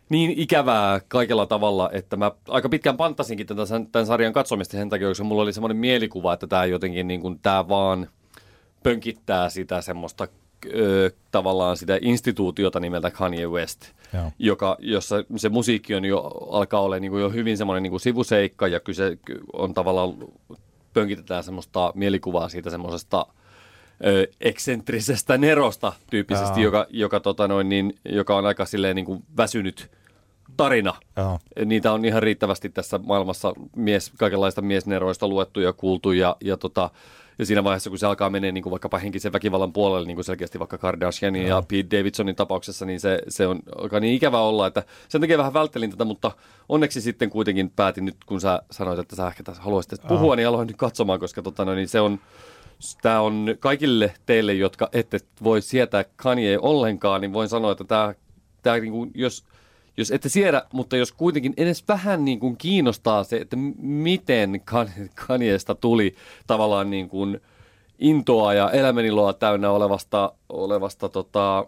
Niin ikävää kaikella tavalla, että mä aika pitkään panttasinkin tämän, tämän sarjan katsomista sen takia, koska mulla oli semmoinen mielikuva, että tämä jotenkin niin kuin, tämä vaan pönkittää sitä semmoista ö, tavallaan sitä instituutiota nimeltä Kanye West, Joo. joka, jossa se musiikki on jo, alkaa olla niin kuin jo hyvin semmoinen niin kuin sivuseikka ja kyse on tavallaan, pönkitetään semmoista mielikuvaa siitä semmoisesta Ö, eksentrisestä nerosta tyyppisesti, Jaa. joka, joka, tota noin, niin, joka on aika silleen, niin kuin väsynyt tarina. Jaa. Niitä on ihan riittävästi tässä maailmassa mies, kaikenlaista miesneroista luettu ja kuultu. Ja, ja, tota, ja siinä vaiheessa, kun se alkaa menee niin kuin vaikkapa henkisen väkivallan puolelle, niin kuin selkeästi vaikka Kardashianin Jaa. ja Pete Davidsonin tapauksessa, niin se, se on aika niin ikävä olla. Että sen takia vähän välttelin tätä, mutta onneksi sitten kuitenkin päätin nyt, kun sä sanoit, että sä ehkä tässä haluaisit Jaa. puhua, niin aloin nyt katsomaan, koska tota noin, se on... Tämä on kaikille teille, jotka ette voi sietää Kanye ollenkaan, niin voin sanoa, että tämä, tämä niin kuin, jos, jos ette siedä, mutta jos kuitenkin edes vähän niin kuin kiinnostaa se, että miten Kanyesta tuli tavallaan niin kuin intoa ja elämäniloa täynnä olevasta, olevasta tota,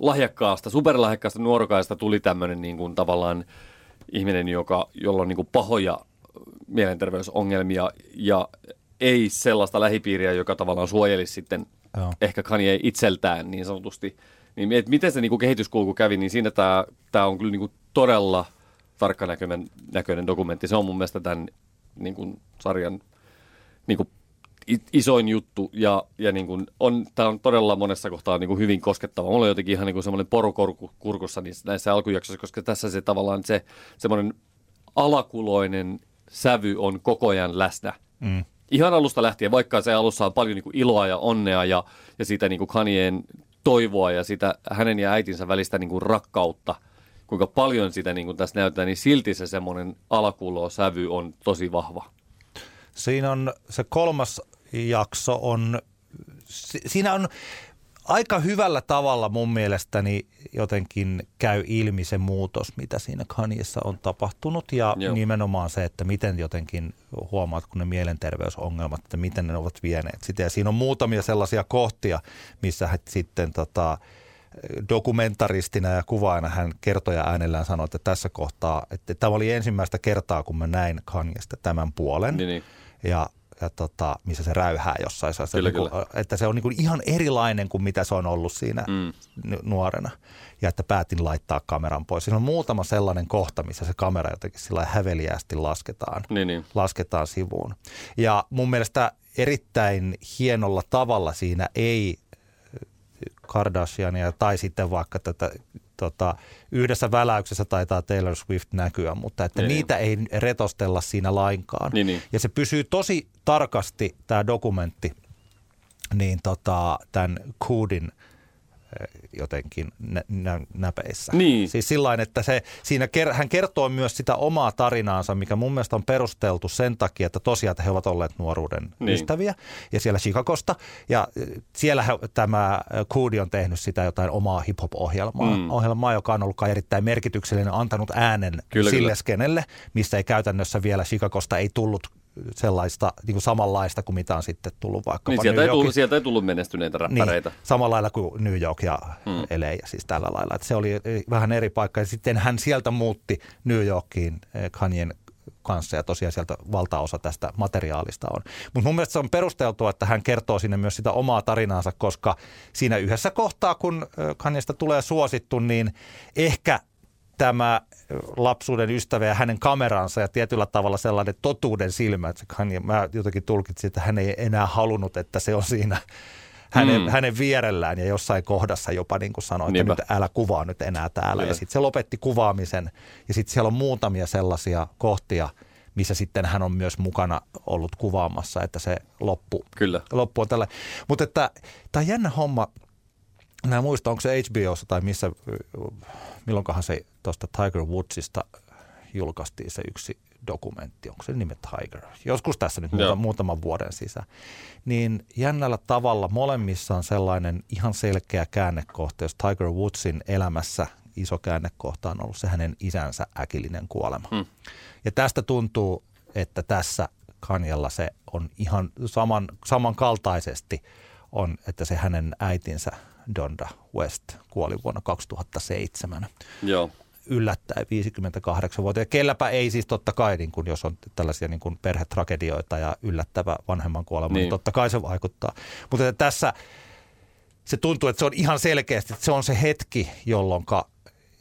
lahjakkaasta, superlahjakkaasta nuorukaista tuli tämmöinen niin kuin tavallaan ihminen, joka, jolla on niin kuin pahoja mielenterveysongelmia ja ei sellaista lähipiiriä, joka tavallaan suojelisi sitten Joo. ehkä Kanye itseltään niin sanotusti. Niin, et miten se niin kuin kehityskulku kävi, niin siinä tämä, tämä on kyllä niin kuin todella tarkkanäköinen dokumentti. Se on mun mielestä tämän niin kuin sarjan niin kuin isoin juttu ja, ja niin kuin on, tämä on todella monessa kohtaa niin kuin hyvin koskettava. Mulla on jotenkin ihan niin kuin semmoinen porukorku kurkussa näissä alkujaksoissa, koska tässä se tavallaan se semmoinen alakuloinen sävy on koko ajan läsnä. Mm. Ihan alusta lähtien, vaikka se alussa on paljon niin kuin iloa ja onnea ja, ja sitä niin kuin Kanyeen toivoa ja sitä hänen ja äitinsä välistä niin kuin rakkautta, kuinka paljon sitä niin kuin tässä näytetään, niin silti se semmoinen alakuulosävy on tosi vahva. Siinä on se kolmas jakso on, siinä on aika hyvällä tavalla mun mielestäni jotenkin käy ilmi se muutos, mitä siinä Kanyessa on tapahtunut ja Joo. nimenomaan se, että miten jotenkin huomaat, kun ne mielenterveysongelmat, että miten ne ovat vieneet sitä. Ja siinä on muutamia sellaisia kohtia, missä hän sitten tota, dokumentaristina ja kuvaajana hän kertoja äänellään sanoi, että tässä kohtaa, että tämä oli ensimmäistä kertaa, kun mä näin Kanyesta tämän puolen niin, niin. ja ja tota, missä se räyhää jossain. Se, kyllä, niin kuin, että se on niin kuin ihan erilainen kuin mitä se on ollut siinä mm. nuorena. Ja että päätin laittaa kameran pois. Siinä on muutama sellainen kohta, missä se kamera jotenkin sillä häveliäästi lasketaan, niin, niin. lasketaan sivuun. Ja mun mielestä erittäin hienolla tavalla siinä ei Kardashiania tai sitten vaikka tätä Tota, yhdessä väläyksessä taitaa Taylor Swift näkyä, mutta että niin, niitä niin. ei retostella siinä lainkaan. Niin, niin. Ja se pysyy tosi tarkasti, tämä dokumentti, niin tota, tämän Coodin jotenkin nä- nä- näpeissä. Niin. Siis sillain, että se, siinä ker- hän kertoo myös sitä omaa tarinaansa, mikä mun mielestä on perusteltu sen takia, että tosiaan että he ovat olleet nuoruuden niin. ystäviä ja siellä Chicagosta. Ja siellä he, tämä Coodie on tehnyt sitä jotain omaa hip-hop-ohjelmaa, mm. ohjelmaa, joka on ollut erittäin merkityksellinen, antanut äänen kyllä, sille kyllä. skenelle, mistä ei käytännössä vielä Chicagosta ei tullut sellaista niin kuin samanlaista kuin mitä on sitten tullut vaikkapa niin, sieltä, ei tullut, sieltä ei tullut menestyneitä räppäreitä. Niin, samalla lailla kuin New York ja hmm. L A ja siis tällä lailla. Että se oli vähän eri paikka ja sitten hän sieltä muutti New Yorkiin Kanyen kanssa ja tosiaan sieltä valtaosa tästä materiaalista on. Mutta mun mielestä se on perusteltua, että hän kertoo sinne myös sitä omaa tarinaansa, koska siinä yhdessä kohtaa, kun Kanyesta tulee suosittu, niin ehkä tämä lapsuuden ystävä ja hänen kameransa ja tietyllä tavalla sellainen totuuden silmä, että Kanye, mä jotenkin tulkitsin, että hän ei enää halunnut, että se on siinä hänen, mm. hänen vierellään ja jossain kohdassa jopa niin kuin sanoi, että nyt älä kuvaa nyt enää täällä. Niinpä. Ja sitten se lopetti kuvaamisen ja sitten siellä on muutamia sellaisia kohtia, missä sitten hän on myös mukana ollut kuvaamassa, että se loppu, Kyllä. loppu on tällä. Mutta tämä on jännä homma. Mä en muista, onko se H B O:ssa tai missä, milloinkohan se tuosta Tiger Woodsista julkaistiin se yksi dokumentti, onko se nimet Tiger? Joskus tässä nyt muuta, muutaman vuoden sisään. Niin jännällä tavalla molemmissa on sellainen ihan selkeä käännekohta, jos Tiger Woodsin elämässä iso käännekohta on ollut se hänen isänsä äkillinen kuolema. Hmm. Ja tästä tuntuu, että tässä Kanyella se on ihan saman, samankaltaisesti on, että se hänen äitinsä Donda West kuoli vuonna kaksituhattaseitsemän. Joo. Yllättäen viisikymmentäkahdeksanvuotiaana. Kelläpä ei siis totta kai, niin kun jos on tällaisia niin kun perhetragedioita ja yllättävä vanhemman kuolema, niin. niin totta kai se vaikuttaa. Mutta tässä se tuntuu, että se on ihan selkeästi, että se on se hetki, jolloin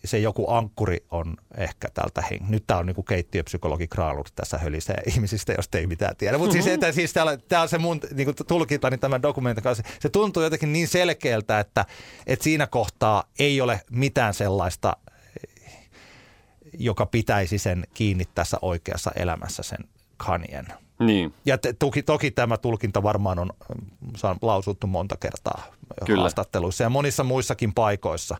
se joku ankkuri on ehkä tältä hengen. Nyt tämä on niin kuin keittiöpsykologi Kraalur tässä hölisee ihmisistä, jos ei mitään tiedä. Mutta mm-hmm. siis, että, siis täällä, täällä se mun niin kuin tulkintani tämän dokumentin kanssa. Se tuntuu jotenkin niin selkeältä, että, että siinä kohtaa ei ole mitään sellaista, joka pitäisi sen kiinni tässä oikeassa elämässä sen Kanyen. Niin. Ja te, toki, toki tämä tulkinta varmaan on lausuttu monta kertaa Kyllä. haastatteluissa ja monissa muissakin paikoissa.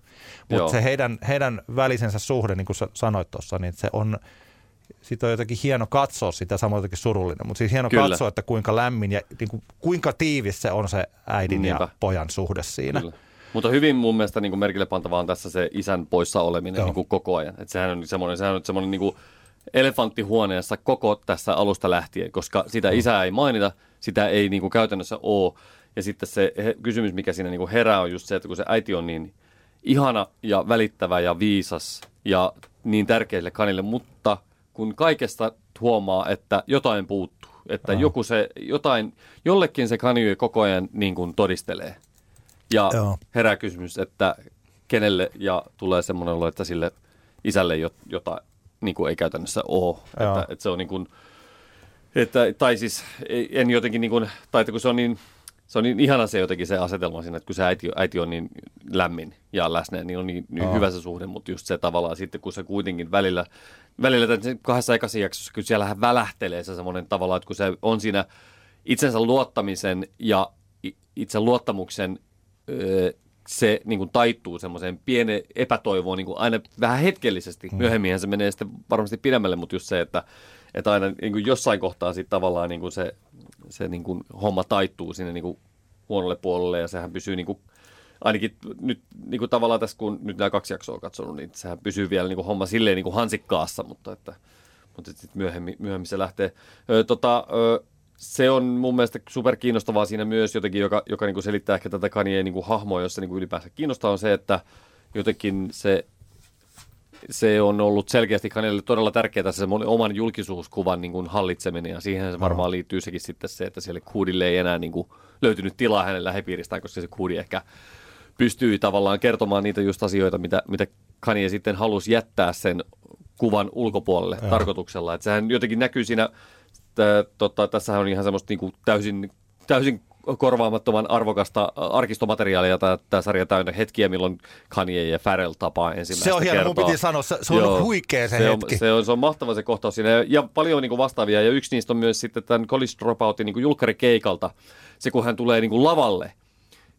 Mutta se heidän, heidän välisensä suhde, niin kuin sanoit tuossa, niin se on, siitä on jotenkin hieno katsoa sitä, samoin jotenkin surullinen. Mutta siis hieno Kyllä. katsoa, että kuinka lämmin ja niin kuin, kuinka tiivis se on se äidin Niinpä. ja pojan suhde siinä. Kyllä. Mutta hyvin mun mielestä niin kuin merkille pantavaa on tässä se isän poissa oleminen niin kuin koko ajan. Että sehän on semmoinen, sehän on semmoinen niin kuin elefanttihuoneessa koko tässä alusta lähtien, koska sitä isää ei mainita, sitä ei niin kuin käytännössä ole. Ja sitten se he, kysymys, mikä siinä niin kuin herää, on just se, että kun se äiti on niin ihana ja välittävä ja viisas ja niin tärkeille Kanille, mutta kun kaikesta huomaa, että jotain puuttuu, että Aha. joku se, jotain, jollekin se Kanye koko ajan niin kuin todistelee. Ja Joo. herää kysymys, että kenelle, ja tulee semmoinen olo, että sille isälle jotain. Niin kuin ei käytännössä ole. Että, että se on niin kuin, että, tai siis en jotenkin niin kuin, tai että kun se on niin, se on niin ihana se jotenkin se asetelma siinä, että kun se äiti, äiti on niin lämmin ja läsnä, niin on niin, niin hyvä se suhde, mutta just se tavallaan sitten, kun se kuitenkin välillä, välillä kahdessa ekassa jaksossa, kyllä siellähän välähtelee se semmoinen tavallaan, että kun se on siinä itsensä luottamisen ja itse luottamuksen öö, se niin kuin taittuu semmoiseen pienen epätoivoon niin kuin aina vähän hetkellisesti. Myöhemminhän se menee sitten varmasti pidemmälle, mutta just se, että, että aina niin kuin jossain kohtaa sitten tavallaan niin kuin se, se niin kuin homma taittuu sinne niin kuin huonolle puolelle ja sehän pysyy niin kuin, ainakin nyt niin kuin tavallaan tässä, kun nyt nämä kaksi jaksoa on katsonut, niin sehän pysyy vielä niin kuin homma silleen niin kuin hansikkaassa, mutta, että, mutta sitten myöhemmin, myöhemmin se lähtee. Öö, tota, öö, Se on mun mielestä superkiinnostavaa siinä myös jotenkin, joka, joka niin kuin selittää ehkä tätä Kanyeen niin kuin hahmoa, jossa niin kuin ylipäänsä kiinnostaa, on se, että jotenkin se, se on ollut selkeästi Kanyelle todella tärkeää se oman julkisuuskuvan niin kuin hallitseminen. Ja siihen se varmaan liittyy sekin sitten se, että siellä Coodille ei enää niin kuin löytynyt tilaa hänen lähipiiristään, koska se Coodie ehkä pystyy tavallaan kertomaan niitä just asioita, mitä, mitä Kanye sitten halusi jättää sen kuvan ulkopuolelle ja. tarkoituksella. Että sehän jotenkin näkyy siinä... Totta, tässähän on ihan semmoista niin kuin täysin, täysin korvaamattoman arvokasta arkistomateriaalia tämä, tämä sarja täynnä hetkiä, milloin Kanye ja Pharrell tapaa ensimmäistä kertaa. Se on hieno, kertaa. Mun piti sanoa, se, se on huikea se, se hetki. On, se, on, se on mahtava se kohtaus siinä ja paljon niin kuin vastaavia ja yksi niistä on myös sitten tämän College Dropoutin niin kuin julkkarikeikalta, se kun hän tulee niin kuin lavalle,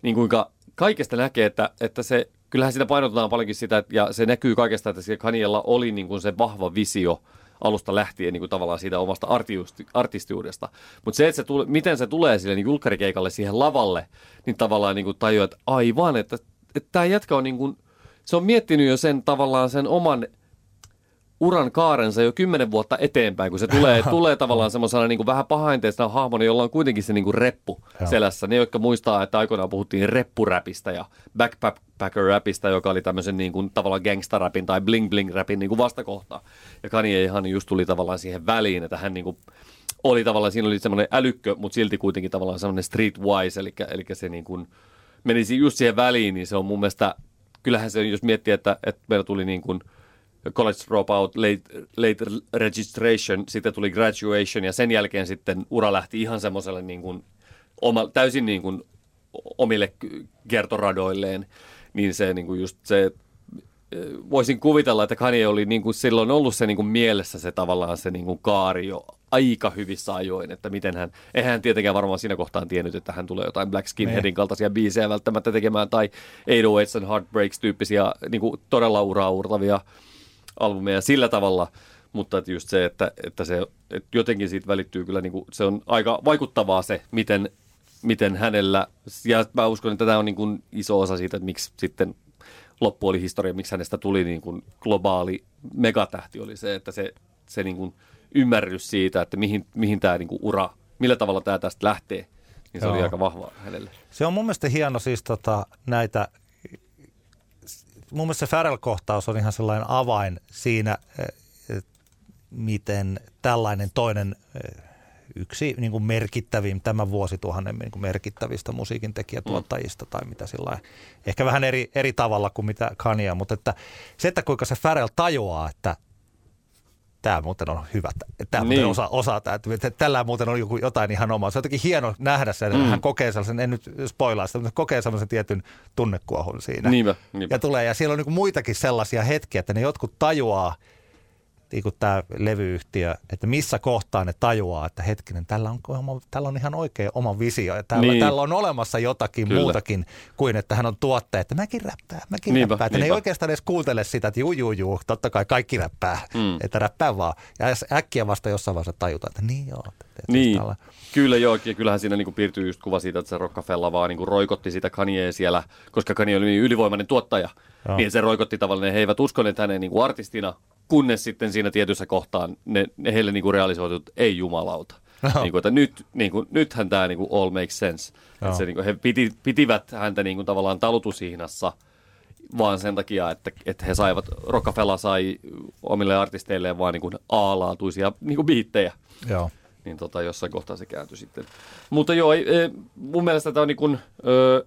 niin kuinka kaikesta näkee, että, että se, kyllähän sitä painotetaan paljonkin sitä ja se näkyy kaikesta, että Kanyella oli niin kuin se vahva visio alusta lähtien niin kuin tavallaan siitä omasta artisti- artistiudesta. Mutta se, että se tule, miten se tulee sille niin julkkarikeikalle siihen lavalle, niin tavallaan niin kuin tajuaa, että aivan, että tämä jätkä on niin kuin, se on miettinyt jo sen tavallaan sen oman uran kaarensa jo kymmenen vuotta eteenpäin, kun se tulee, tulee tavallaan semmoisena niin kuin vähän pahainteisena hahmona, jolla on kuitenkin se niin kuin reppu selässä. Ne, jotka muistaa, että aikoinaan puhuttiin reppuräpistä ja backpacker-räpistä, joka oli tämmöisen niin kuin tavallaan gangsta-räpin tai bling-bling-räpin niin kuin vastakohta. Ja Kanye ihan just tuli tavallaan siihen väliin, että hän niin kuin oli tavallaan, siinä oli semmoinen älykkö, mutta silti kuitenkin tavallaan semmoinen streetwise, eli, eli se niin kuin menisi just siihen väliin, niin se on mun mielestä, kyllähän se, jos miettii, että, että meillä tuli niin kuin College Dropout, late, late Registration, sitten tuli Graduation ja sen jälkeen sitten ura lähti ihan semmoiselle niin kuin oma, täysin niin kuin omille kertoradoilleen, niin se niin kuin just se, voisin kuvitella, että Kanye oli niin kuin silloin ollut se niin kuin mielessä se tavallaan se niin kuin kaari jo aika hyvissä ajoin, että miten hän, eihän hän tietenkään varmaan siinä kohtaan tiennyt, että hän tulee jotain Black Skinheadin kaltaisia biisejä välttämättä tekemään tai eight oh eight and Heartbreaks-tyyppisiä niin kuin todella uraa uurtavia albumeja sillä tavalla, mutta just se, että, että se että jotenkin siitä välittyy kyllä, niin kuin, se on aika vaikuttavaa se, miten, miten hänellä, ja mä uskon, että tämä on niin kuin iso osa siitä, että miksi sitten loppu oli historia, miksi hänestä tuli niin kuin globaali megatähti, oli se, että se, se niin kuin ymmärrys siitä, että mihin, mihin tämä niin kuin ura, millä tavalla tämä tästä lähtee, niin se Joo. oli aika vahvaa hänelle. Se on mun mielestä hieno siis tota, näitä, mun mielestä se Pharrell-kohtaus on ihan sellainen avain siinä, miten tällainen toinen yksi niin kuin merkittävin, tämän vuosituhannen niin kuin merkittävistä musiikintekijätuottajista mm. tai mitä sillain, ehkä vähän eri, eri tavalla kuin mitä Kanye, mutta että se, että kuinka se Pharrell tajuaa, että tämä muuten on hyvä, tämä niin. muuten osaa, osaa tämä, että tällä muuten on joku, jotain ihan omaa. Se on jotenkin hieno nähdä sen, mm. hän kokee sellaisen, en nyt spoilaa sitä, mutta kokee sellaisen tietyn tunnekuohon siinä. Niinpä, niinpä. Ja tulee, ja siellä on niinku muitakin sellaisia hetkiä, että ne jotkut tajuaa, niin kuin tämä levyyhtiö, että missä kohtaa ne tajuaa, että hetkinen, tällä on, tällä on ihan oikein oma visio. Ja tällä, niin. tällä on olemassa jotakin Kyllä. muutakin kuin, että hän on tuottaja, että mäkin räppää, mäkin niinpä, räppää. Että niinpä. Ne ei oikeastaan edes kuuntele sitä, että juu, juu, juu, totta kai kaikki räppää, mm. että räppää vaan. Ja äkkiä vasta jossain vaiheessa tajutaan, että niin joo. Niin, tällä. Kyllä joo, ja kyllähän siinä niinku piirtyy just kuva siitä, että se Rockefeller vaan niinku roikotti sitä Kanyea siellä, koska Kanye oli niin ylivoimainen tuottaja, joo. niin se roikotti tavallaan, he eivät uskoneet hänen niinku artistina, kunnes sitten siinä tietyssä kohtaan ne, ne heille niinku realisoitut, että ei jumalauta. No. Niinku, että nyt, niinku, nythän tämä niinku all makes sense. No. Että se, niinku, he piti, pitivät häntä niinku, tavallaan talutushihnassa vaan sen takia, että, että he saivat, Rockefeller sai omille artisteilleen vaan niinku, aalaatuisia niinku, biittejä. Joo. Niin tota, jossain kohtaa se kääntyi sitten. Mutta joo, ei, ei, mun mielestä tämä on niin kuin, ö,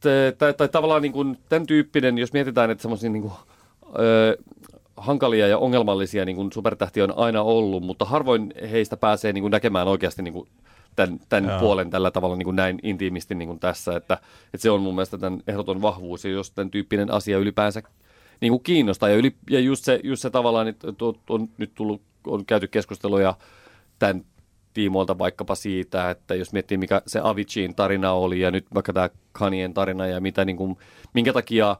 te, tai, tai tavallaan niin kuin tämän tyyppinen, jos mietitään, että semmoisia niin kuin, ö, hankalia ja ongelmallisia niin kuin supertähtiä on aina ollut, mutta harvoin heistä pääsee niin kuin näkemään oikeasti niin kuin tämän, tämän puolen tällä tavalla niin kuin näin intiimisti niin kuin tässä. Että, että se on mun mielestä tämän ehdoton vahvuus, ja jos tämän tyyppinen asia ylipäänsä niin kuin kiinnostaa. Ja, yli, ja just, se, just se tavallaan, että on nyt tullut on käyty keskusteluja tämän tiimoilta vaikkapa siitä, että jos miettii, mikä se Aviciin tarina oli ja nyt vaikka tämä Kanyen tarina ja mitä, niin kuin, minkä takia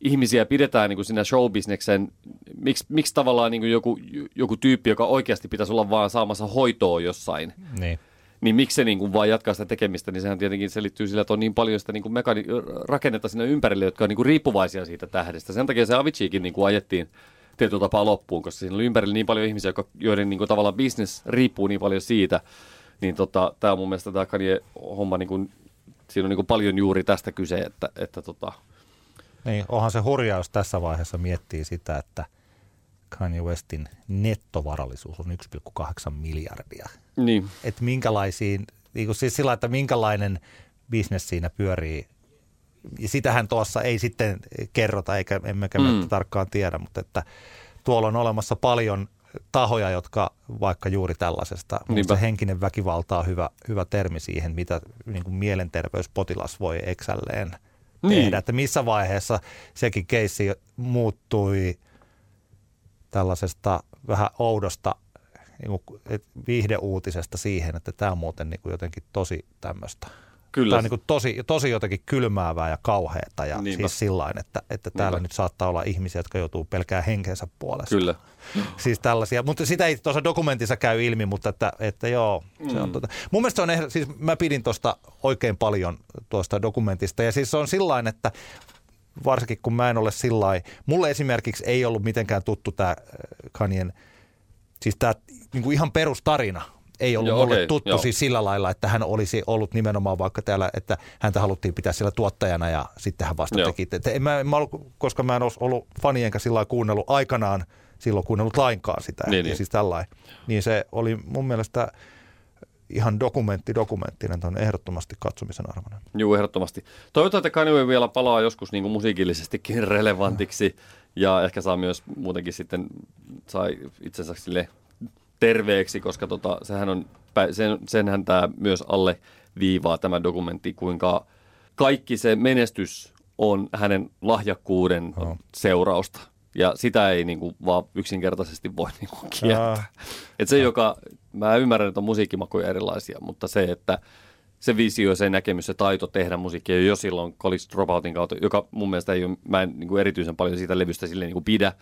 ihmisiä pidetään niin kuin siinä showbisneksen, miksi, miksi tavallaan niin kuin joku, joku tyyppi, joka oikeasti pitäisi olla vaan saamassa hoitoa jossain, niin, niin miksi se niin kuin vaan jatkaa sitä tekemistä, niin sehän tietenkin selittyy sillä, että on niin paljon sitä niin kuin mekani- rakennetta siinä ympärille, jotka on niin kuin riippuvaisia siitä tähdestä. Sen takia se Aviciikin niin kuin ajettiin tietyllä tapaa loppuun, koska siinä oli ympärillä niin paljon ihmisiä, joiden niin kuin, tavallaan business riippuu niin paljon siitä, niin tota, tämä on mun mielestä tämä Kanye-homma, niin kuin, siinä on niin kuin, paljon juuri tästä kyse. Että, että, tota. Niin, onhan se hurjaa, jos tässä vaiheessa miettii sitä, että Kanye Westin nettovarallisuus on yksi pilkku kahdeksan miljardia. Niin. Että minkälaisiin, niin kuin, siis sillä, että minkälainen business siinä pyörii. Ja sitähän tuossa ei sitten kerrota, eikä emmekä mm. tarkkaan tiedä, mutta että tuolla on olemassa paljon tahoja, jotka vaikka juuri tällaisesta, mutta henkinen väkivalta on hyvä, hyvä termi siihen, mitä niin kuin mielenterveyspotilas voi eksälleen niin. tehdä. Että missä vaiheessa sekin keissi muuttui tällaisesta vähän oudosta niin kuin viihdeuutisesta siihen, että tämä on muuten niin kuin jotenkin tosi tämmöistä. Kyllä. Tämä on niin kuin tosi, tosi jotenkin kylmäävää ja kauheata ja Niinpä. Siis sillain, että, että täällä Niinpä. Nyt saattaa olla ihmisiä, jotka joutuu pelkään henkensä puolesta. Kyllä. Siis tällaisia, mutta sitä ei tuossa dokumentissa käy ilmi, mutta että, että joo. Mm. Se on tuota. Mun mielestä on, siis mä pidin tuosta oikein paljon tuosta dokumentista ja siis se on sillain, että varsinkin kun mä en ole sillain, mulle esimerkiksi ei ollut mitenkään tuttu tämä Kanyen, siis tämä niin kuin ihan perustarina. Ei ollut joo, mulle okay, tuttu joo. siis sillä lailla, että hän olisi ollut nimenomaan vaikka täällä, että häntä haluttiin pitää siellä tuottajana ja sitten hän vasta joo. teki. Että en mä, en mä ollut, koska mä en olisi ollut fanienkä sillä lailla kuunnellut aikanaan, silloin kuunnellut lainkaan sitä. Niin, ja niin. Siis tällainen. Niin se oli mun mielestä ihan dokumentti dokumenttina, että on ehdottomasti katsomisen arvoinen. Joo, ehdottomasti. Toivotaan, että Kanye vielä palaa joskus niin kuin musiikillisestikin relevantiksi ja ehkä saa myös muutenkin sitten sai itsensä sille terveeksi, koska tota, sehän on, sen, senhän tämä myös alle viivaa tämä dokumentti, kuinka kaikki se menestys on hänen lahjakkuuden oh. seurausta. Ja sitä ei niinku vaan yksinkertaisesti voi niinku kieltää. Et se, joka, mä ymmärrän, että on musiikkimakuja erilaisia, mutta se, että se visio, se näkemys, se taito tehdä musiikkia jo silloin College Dropoutin kautta, joka mun mielestä ei ole, mä en niinku erityisen paljon siitä levystä silleen niinku pidä,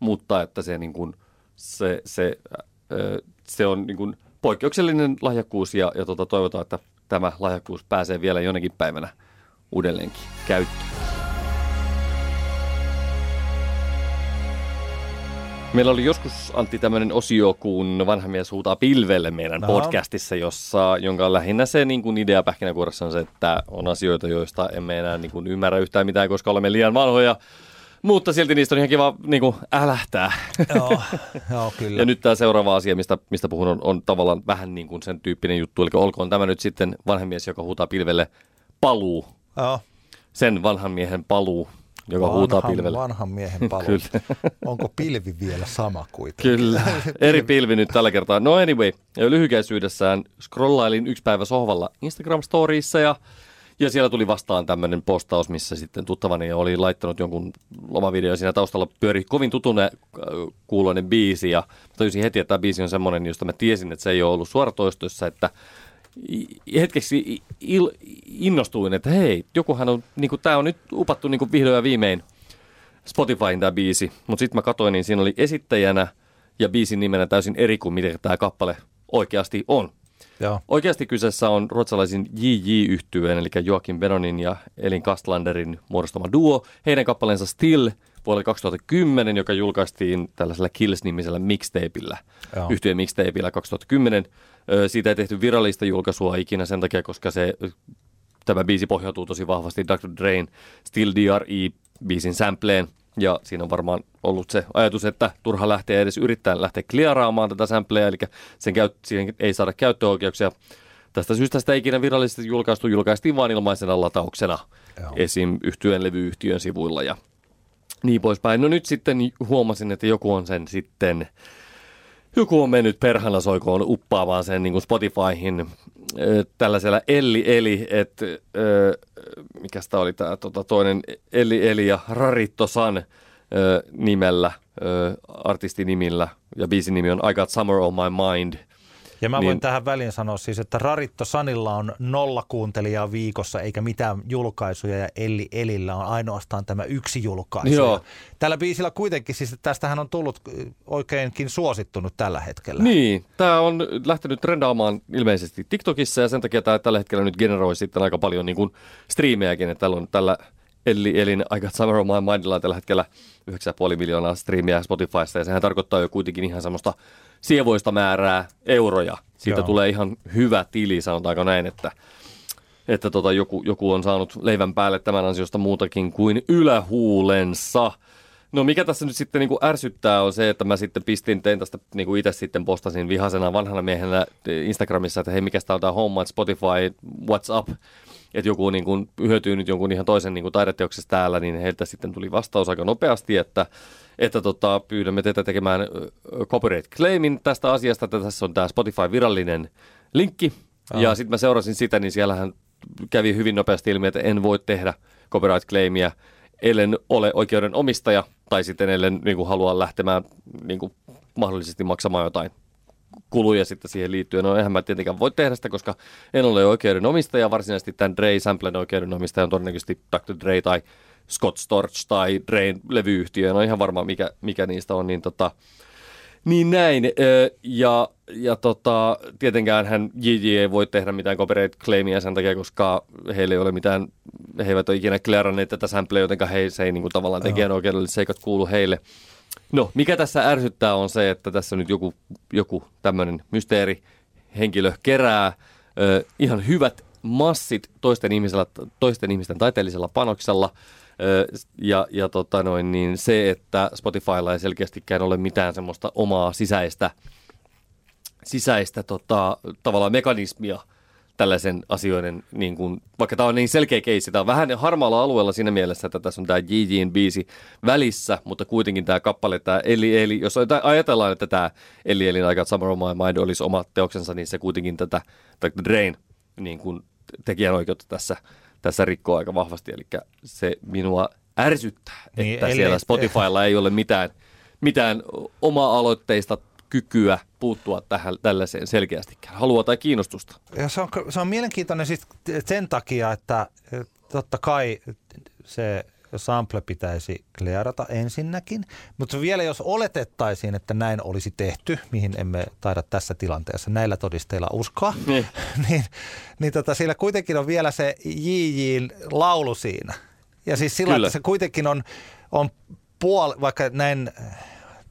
mutta että se, niinku, se, se, äh, se on niinku poikkeuksellinen lahjakkuus ja, ja tota, toivotaan, että tämä lahjakkuus pääsee vielä jonakin päivänä uudelleenkin käyttöön. Meillä oli joskus, Antti, tämmöinen osio, kun vanha mies huutaa pilvelle meidän Aha. podcastissa, jossa, jonka lähinnä se niin kuin idea pähkinäkuoressa on se, että on asioita, joista emme enää niin kuin ymmärrä yhtään mitään, koska olemme liian vanhoja, mutta silti niistä on ihan kiva niin kuin älähtää. Joo, joo, kyllä. Ja nyt tämä seuraava asia, mistä, mistä puhun, on, on tavallaan vähän niin kuin sen tyyppinen juttu, eli olkoon tämä nyt sitten vanha mies, joka huutaa pilvelle, paluu. Joo. Sen vanhan miehen paluu. Joka vanhan, huutaa pilvelle. Vanhan miehen paluu. Onko pilvi vielä sama kuitenkin? Kyllä. Eri pilvi nyt tällä kertaa. No anyway, lyhykäisyydessään scrollailin yksi päivä sohvalla Instagram-storiissa ja, ja siellä tuli vastaan tämmöinen postaus, missä sitten tuttavani oli laittanut jonkun lomavideon. Siinä taustalla pyöri kovin tutun kuuloinen biisi ja tajusin heti, että tämä biisi on semmoinen, josta mä tiesin, että se ei ole ollut suoratoistossa, että hetkeksi il- innostuin, että hei, jokuhan on, niinku, tää on nyt upattu niinku vihdoin ja viimein Spotifyin tämä biisi. Mutta sitten mä katsoin, niin siinä oli esittäjänä ja biisin nimenä täysin eri kuin miten tämä kappale oikeasti on. Joo. Oikeasti kyseessä on ruotsalaisin J J-yhtyeen, eli Joakim Benonin ja Elin Kastlanderin muodostama duo. Heidän kappaleensa Still vuodelta kaksituhattakymmenen, joka julkaistiin tällaisella Kills-nimisellä mixtapeillä, yhtyeen mixtapeillä kaksituhattakymmenen. Siitä ei tehty virallista julkaisua ikinä sen takia, koska se, tämä biisi pohjautuu tosi vahvasti doctor Drain Still D R E-biisin sampleen. Ja siinä on varmaan ollut se ajatus, että turha lähtee edes yrittää lähteä kliaraamaan tätä sampleja, eli sen käyt- siihen ei saada käyttöoikeuksia. Tästä syystä sitä ikinä virallisesti julkaistu, julkaistiin vain ilmaisena latauksena Joo. esim. Yhtyeen levyyhtiön sivuilla ja niin poispäin. No nyt sitten huomasin, että joku on sen sitten... Joku on mennyt perhana soikoon uppaamaan sen niin kuin Spotifyhin ö, tällaisella Elli Eli, että mikäs tämä oli tämä tota, toinen Elli Eli ja Raritto San ö, nimellä, ö, artistinimillä ja biisin nimi on I Got Summer on My Mind. Ja mä voin niin, tähän väliin sanoa siis, että Raritto Sanilla on nolla kuuntelijaa viikossa eikä mitään julkaisuja ja Elli Elillä on ainoastaan tämä yksi julkaisu. Joo. Tällä biisillä kuitenkin, siis tästähän on tullut oikeinkin suosittunut tällä hetkellä. Niin, tämä on lähtenyt trendaamaan ilmeisesti TikTokissa ja sen takia tämä tällä hetkellä nyt generoi sitten aika paljon niin kuin striimejäkin, että täällä on tällä Elli Elin I Got Summer on My Mindilla tällä hetkellä yhdeksän pilkku viisi miljoonaa striimiä Spotifysta ja sehän tarkoittaa jo kuitenkin ihan semmoista sievoista määrää euroja. Siitä Joo. tulee ihan hyvä tili, sanotaanko näin, että, että tota, joku, joku on saanut leivän päälle tämän ansiosta muutakin kuin ylähuulensa. No mikä tässä nyt sitten niin kuin ärsyttää on se, että mä sitten pistin, tein tästä niin kuin itse sitten postasin vihasena vanhana miehenä Instagramissa, että hei mikäs tää on tää homma, Spotify, what's up? Että joku niin kuin hyötyy nyt jonkun ihan toisen niin kuin taideteoksessa täällä, niin heiltä sitten tuli vastaus aika nopeasti, että että tota, pyydämme teitä tekemään copyright-claimin tästä asiasta, että tässä on tämä Spotify-virallinen linkki. Aha. Ja sitten mä seurasin sitä, niin siellähän kävi hyvin nopeasti ilmi, että en voi tehdä copyright-claimia, ellen ole oikeuden omistaja, tai sitten ellen niin kuin, halua lähtemään niin kuin, mahdollisesti maksamaan jotain kuluja sitten siihen liittyen. No enhän mä tietenkään voi tehdä sitä, koska en ole oikeuden omistaja, varsinaisesti tämän Dre-samplen oikeuden omistaja on todennäköisesti doctor Dre tai Scott Storch tai Drain levyyhtiö, no ihan varmaan mikä, mikä niistä on, niin, tota, niin näin. Öö, ja ja tota, tietenkään hän J J ei voi tehdä mitään copyright-claimia sen takia, koska heillä ei ole mitään, he eivät ole ikinä kläranneet tätä sampleja, jotenka he, se ei niin kuin, tavallaan tekijänoikeudelliset seikat kuulu heille. No, mikä tässä ärsyttää on se, että tässä nyt joku, joku tämmöinen mysteerihenkilö kerää öö, ihan hyvät massit toisten, ihmisellä, toisten ihmisten taiteellisella panoksella. Ja, ja tota noin, niin se, että Spotifylla ei selkeästikään ole mitään semmoista omaa sisäistä sisäistä tota, tavallaan mekanismia tällaisen asioiden, niin kuin, vaikka tämä on niin selkeä keissi, tämä on vähän harmaalla alueella siinä mielessä, että tässä on tämä J J:n biisi välissä, mutta kuitenkin tämä kappale, tämä Eli Eli, jos ajatellaan, että tämä Eli Elin aika Summer of My Mind olisi oma teoksensa, niin se kuitenkin tätä Drain niin kuin tekijänoikeutta tässä, tässä rikkoo aika vahvasti, eli se minua ärsyttää, niin, että eli, siellä Spotifylla ei ole mitään, mitään oma-aloitteista kykyä puuttua tähän tällaiseen selkeästikään. Haluaa tai kiinnostusta. Ja se on, se on mielenkiintoinen siis sen takia, että totta kai se sample pitäisi kleerata ensinnäkin, mutta vielä jos oletettaisiin, että näin olisi tehty, mihin emme taida tässä tilanteessa näillä todisteilla uskoa, niin, niin, niin tota, sillä kuitenkin on vielä se J J-laulu siinä. Ja siis sillä, kyllä, että se kuitenkin on, on puoli, vaikka näin...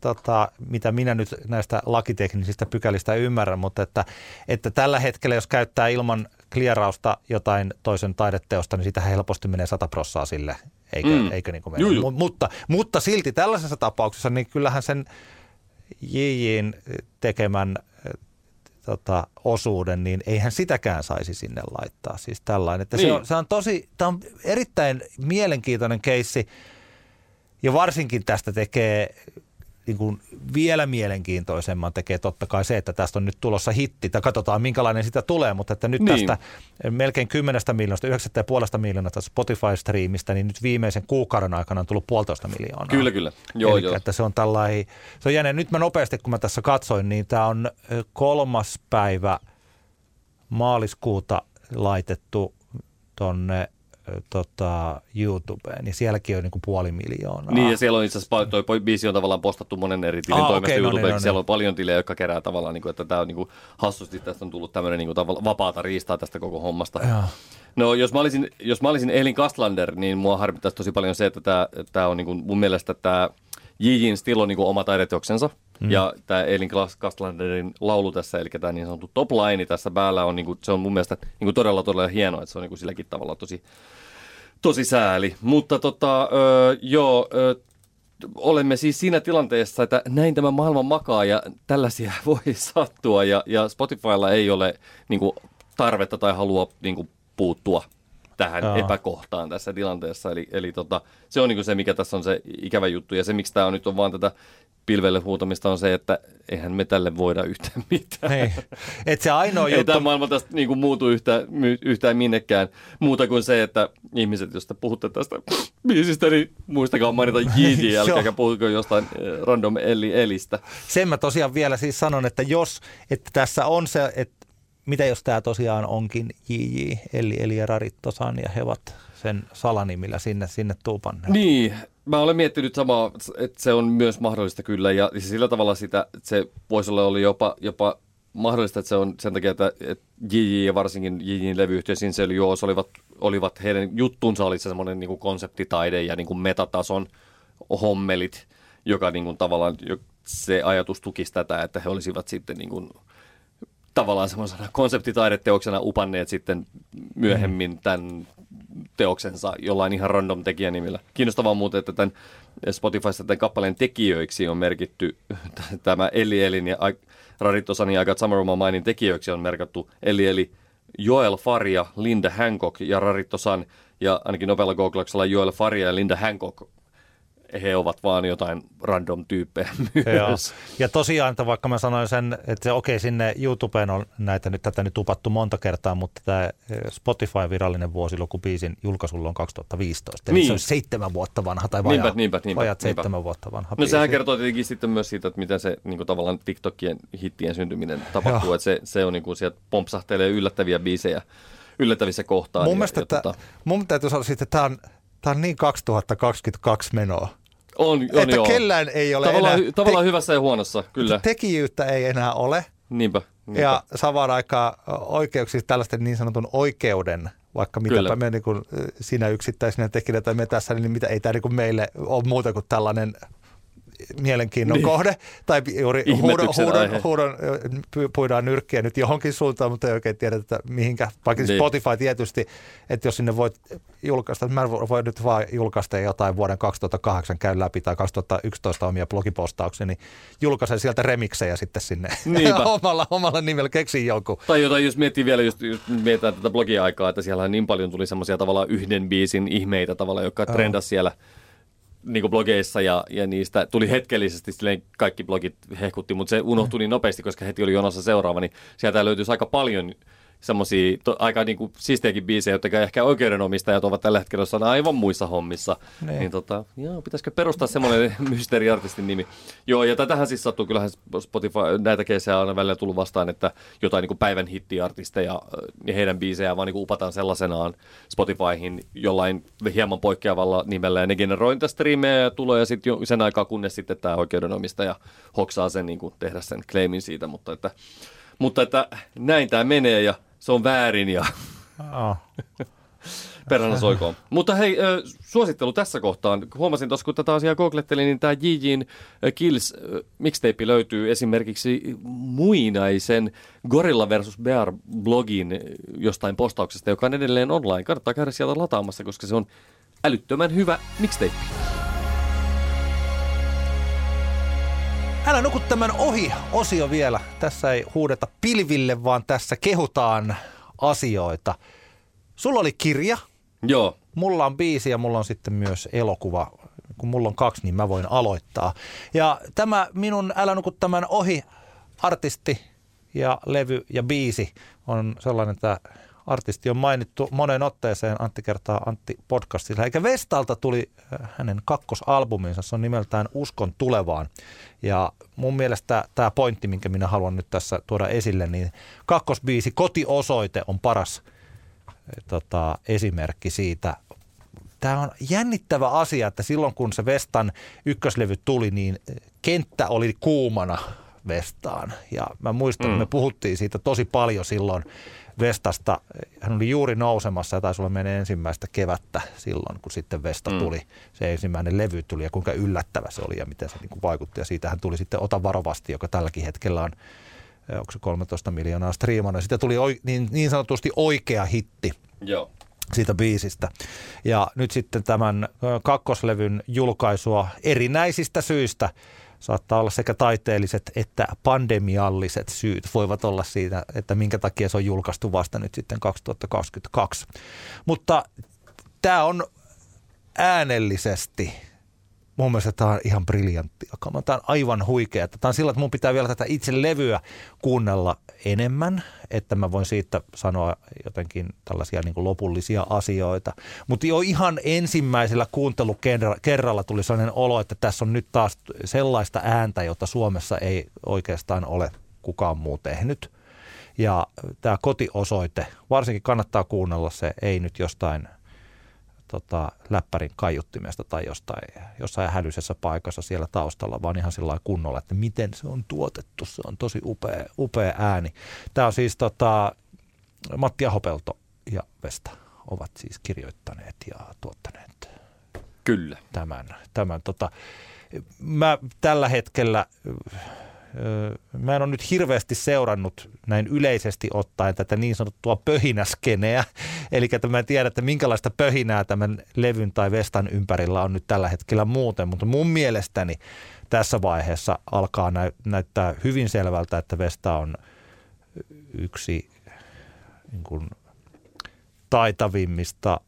Tota, mitä minä nyt näistä lakiteknisistä pykälistä ymmärrän, mutta että, että tällä hetkellä, jos käyttää ilman klierausta jotain toisen taideteosta, niin sitä helposti menee sata prossaa sille, eikö, mm. eikö niin kuin mene. M- mutta, mutta silti tällaisessa tapauksessa, niin kyllähän sen J J:n tekemän tota, osuuden, niin eihän sitäkään saisi sinne laittaa. Siis tällainen, että niin. se, on, se on tosi, tämä on erittäin mielenkiintoinen keissi, ja varsinkin tästä tekee... Niin kuin vielä mielenkiintoisemman tekee totta kai se, että tästä on nyt tulossa hitti, tai katsotaan minkälainen sitä tulee, mutta että nyt niin. tästä melkein kymmenestä miljoonasta, yhdeksästä ja puolesta miljoonasta Spotify-striimistä, niin nyt viimeisen kuukauden aikana on tullut puolitoista miljoonaa. Kyllä, kyllä. Joo, Elikkä, joo. Että se on tällainen, se on jännä. Nyt mä nopeasti, kun mä tässä katsoin, niin tämä on kolmas päivä maaliskuuta laitettu tonne Tota, YouTubeen, niin sielläkin on niin kuin puoli miljoonaa. Niin, ja siellä on itse asiassa, toi biisi on tavallaan postattu monen eri tilin ah, toimesta okay, YouTubeen, no, niin, siellä no, on niin. paljon tilejä, jotka kerää tavallaan, niin kuin, että tämä on niin kuin, hassusti, tästä on tullut tämmöinen niin kuin, vapaata riistaa tästä koko hommasta. Ja. No, jos mä olisin, jos mä olisin Elin Kastlander, niin mua harmittaisi tosi paljon se, että tämä, tämä on niin kuin, mun mielestä tämä J J:n Still on niin kuin, oma taideteoksensa, mm. ja tämä Elin Kastlanderin laulu tässä, eli tämä niin sanottu top line tässä päällä on, niin kuin, se on mun mielestä niin kuin, todella, todella hienoa, että se on niin kuin, silläkin tavalla tosi Tosi sääli, mutta tota, öö, joo, öö, olemme siis siinä tilanteessa, että näin tämä maailma makaa ja tällaisia voi sattua ja, ja Spotifylla ei ole niin kuin, tarvetta tai halua niin kuin, puuttua tähän Jaa. epäkohtaan tässä tilanteessa. Eli, eli tota, se on niin kuin se, mikä tässä on se ikävä juttu ja se, miksi tämä on nyt on vaan tätä pilvelle huutamista on se, että eihän me tälle voida yhtään mitään. Ei, et se ainoa juttu... Ei tämä maailma tästä niin kuin muutu yhtään, yhtään minnekään. Muuta kuin se, että ihmiset, jos te puhutte tästä biisistä, niin muistakaa mainita J J, älkääkä puhutko jostain random eli elistä. Sen mä tosiaan vielä siis sanon, että jos, että tässä on se, että mitä jos tämä tosiaan onkin J J, eli eli ja Rarit Tosan ja he ovat sen salanimillä sinne, sinne tuupanneet. Niin. Mä olen miettinyt samaa, että se on myös mahdollista kyllä ja sillä tavalla sitä, että se voisi olla oli jopa, jopa mahdollista, että se on sen takia, että J J ja varsinkin J J:n levyyhtiö Sincel Joos olivat, olivat heidän juttuunsa oli semmoinen niin kuin konseptitaide ja niin kuin metatason hommelit, joka niin kuin tavallaan se ajatus tukisi tätä, että he olisivat sitten niin kuin tavallaan semmoisena konseptitaideteoksena upanneet sitten myöhemmin tämän teoksensa jollain ihan random tekijänimillä. Kiinnostavaa muuten, että tämän Spotifysta tämän kappaleen tekijöiksi on merkitty tämä Eli Elin ja Rarit Tosanin ja I Got Summer on My Mindin tekijöiksi on merkattu Eli Eli Joel Faria, Linda Hancock ja Rarit Tosan ja ainakin nopealla googlaksella Joel Faria ja Linda Hancock. He ovat vaan jotain random tyyppejä myös. Ja tosiaan, että vaikka mä sanoin sen, että okei okay, sinne YouTubeen on näitä nyt, tätä nyt upattu monta kertaa, mutta tämä Spotify-virallinen vuosiluku biisin julkaisulla on kaksituhattaviisitoista. Niin. Eli se on seitsemän vuotta vanha tai vajaa, niinpä, niinpä, niinpä, vajat niinpä. seitsemän vuotta vanha biisi. No sehän kertoo tietenkin sitten myös siitä, että miten se niin kuin tavallaan TikTokien hittien syntyminen tapahtuu. Että se, se on niin kuin sieltä pompsahtelee yllättäviä biisejä yllättävissä kohtaan. Mun, ja, ja tämä, tota... mun täytyy sanoa sitten, että tämä on, tämä on niin kaksituhattakaksikymmentäkaksi menoa. On, on että joo. kellään ei ole tavallaan, enää... Tavallaan te- hyvässä ja huonossa, kyllä. Tekijyyttä ei enää ole. Niinpä. niinpä. Ja samaan aikaan oikeuksista tällaisten niin sanotun oikeuden, vaikka mitäpä me niin kuin, sinä yksittäisenä tekijänä tai me tässä, niin mitä ei tämä niin meille ole muuta kuin tällainen mielenkiinnon niin. kohde, tai juuri huudon, huudon, huudon, puidaan nyrkkiä nyt johonkin suuntaan, mutta ei oikein tiedetä, että mihinkä, vaikka niin. Spotify tietysti, että jos sinne voit julkaista, mä voin nyt vaan julkaista jotain vuoden kaksituhattakahdeksan käyn läpi tai kaksituhattayksitoista omia blogipostauksia, niin julkaisen sieltä remiksejä sitten sinne omalla, omalla nimellä, keksin jonkun. Tai jotain, jos miettii vielä, just, just mietitään tätä blogiaikaa, että siellä niin paljon tuli semmoisia tavallaan yhden biisin ihmeitä tavallaan, jotka oh. trendasi siellä niin blogeissa ja, ja niistä tuli hetkellisesti, silleen kaikki blogit hehkutti, mutta se unohtui niin nopeasti, koska heti oli jonossa seuraava, niin sieltä löytyisi aika paljon semmoisia aika niin kuin siistejäkin biisejä, jotka ehkä oikeudenomistajat ovat tällä hetkellä jossain aivan muissa hommissa. Ne. Niin tota, joo, pitäisikö perustaa semmoinen mysteeriartistin nimi? Joo, ja tätähän siis sattuu, kyllähän Spotify, näitä keisejä on aina välillä tullut vastaan, että jotain niin kuin päivän hittiartisteja ja heidän biisejään vaan niin kuin upataan sellaisenaan Spotifyhin jollain hieman poikkeavalla nimellä, ja ne generointa striimejä ja tuloja sitten sen aikaa, kunnes sitten tämä oikeudenomistaja hoksaa sen niin kuin tehdä sen claimin siitä, mutta että, mutta että näin tämä menee ja se on väärin ja oh. perhana soikoon. Mutta hei, suosittelu tässä kohtaan. Huomasin tuossa, kun tätä asiaa googlettelin, niin tämä J J:n Kills mixtape löytyy esimerkiksi muinaisen Gorilla versus. Bear blogin jostain postauksesta, joka on edelleen online. Kannattaa käydä sieltä lataamassa, koska se on älyttömän hyvä mixtape. Älä nuku tämän ohi osio vielä. Tässä ei huudeta pilville, vaan tässä kehutaan asioita. Sulla oli kirja. Joo. Mulla on biisi ja mulla on sitten myös elokuva. Kun mulla on kaksi, niin mä voin aloittaa. Ja tämä minun Älä nuku tämän ohi artisti ja levy ja biisi on sellainen, että artisti on mainittu moneen otteeseen Antti kertaa Antti podcastilla. Eikä Vestalta tuli hänen kakkosalbuminsa, se on nimeltään Uskon tulevaan. Ja mun mielestä tämä pointti, minkä minä haluan nyt tässä tuoda esille, niin kakkosbiisi Kotiosoite on paras tota, esimerkki siitä. Tämä on jännittävä asia, että silloin kun se Vestan ykköslevy tuli, niin kenttä oli kuumana Vestaan. Ja mä muistan, mm. me puhuttiin siitä tosi paljon silloin. Vestasta, hän oli juuri nousemassa ja taisi olla meidän ensimmäistä kevättä silloin, kun sitten Vesta tuli. Mm. Se ensimmäinen levy tuli ja kuinka yllättävä se oli ja miten se niin kuin vaikutti. Ja siitähän tuli sitten Ota varovasti, joka tälläkin hetkellä on, onko se kolmetoista miljoonaa striimana. Siitä tuli oi, niin, niin sanotusti oikea hitti Joo. siitä biisistä. Ja nyt sitten tämän kakkoslevyn julkaisua erinäisistä syistä. Saattaa olla sekä taiteelliset että pandemialliset syyt voivat olla siitä, että minkä takia se on julkaistu vasta nyt sitten kaksituhattakaksikymmentäkaksi. Mutta tämä on äänellisesti, mun mielestä tämä on ihan briljanttia. Tämä on aivan huikea. Tämä on sillä, että mun pitää vielä tätä itse levyä kuunnella enemmän, että mä voin siitä sanoa jotenkin tällaisia niin kuin lopullisia asioita. Mutta jo ihan ensimmäisellä kuuntelukerralla tuli sellainen olo, että tässä on nyt taas sellaista ääntä, jota Suomessa ei oikeastaan ole kukaan muu tehnyt. Ja tämä Kotiosoite, varsinkin kannattaa kuunnella se, ei nyt jostain Tota, läppärin kaiuttimesta tai jostain, jossain hälyisessä paikassa siellä taustalla, vaan ihan sillä kunnolla, että miten se on tuotettu. Se on tosi upea, upea ääni. Tämä on siis tota, Matti Ahopelto ja Vesta ovat siis kirjoittaneet ja tuottaneet Kyllä. tämän. tämän tota. Mä tällä hetkellä, mä en ole nyt hirveästi seurannut näin yleisesti ottaen tätä niin sanottua pöhinäskeneä. Eli että mä en tiedä, että minkälaista pöhinää tämän levyn tai Vestan ympärillä on nyt tällä hetkellä muuten, mutta mun mielestäni tässä vaiheessa alkaa näyttää hyvin selvältä, että Vesta on yksi niin kuin taitavimmista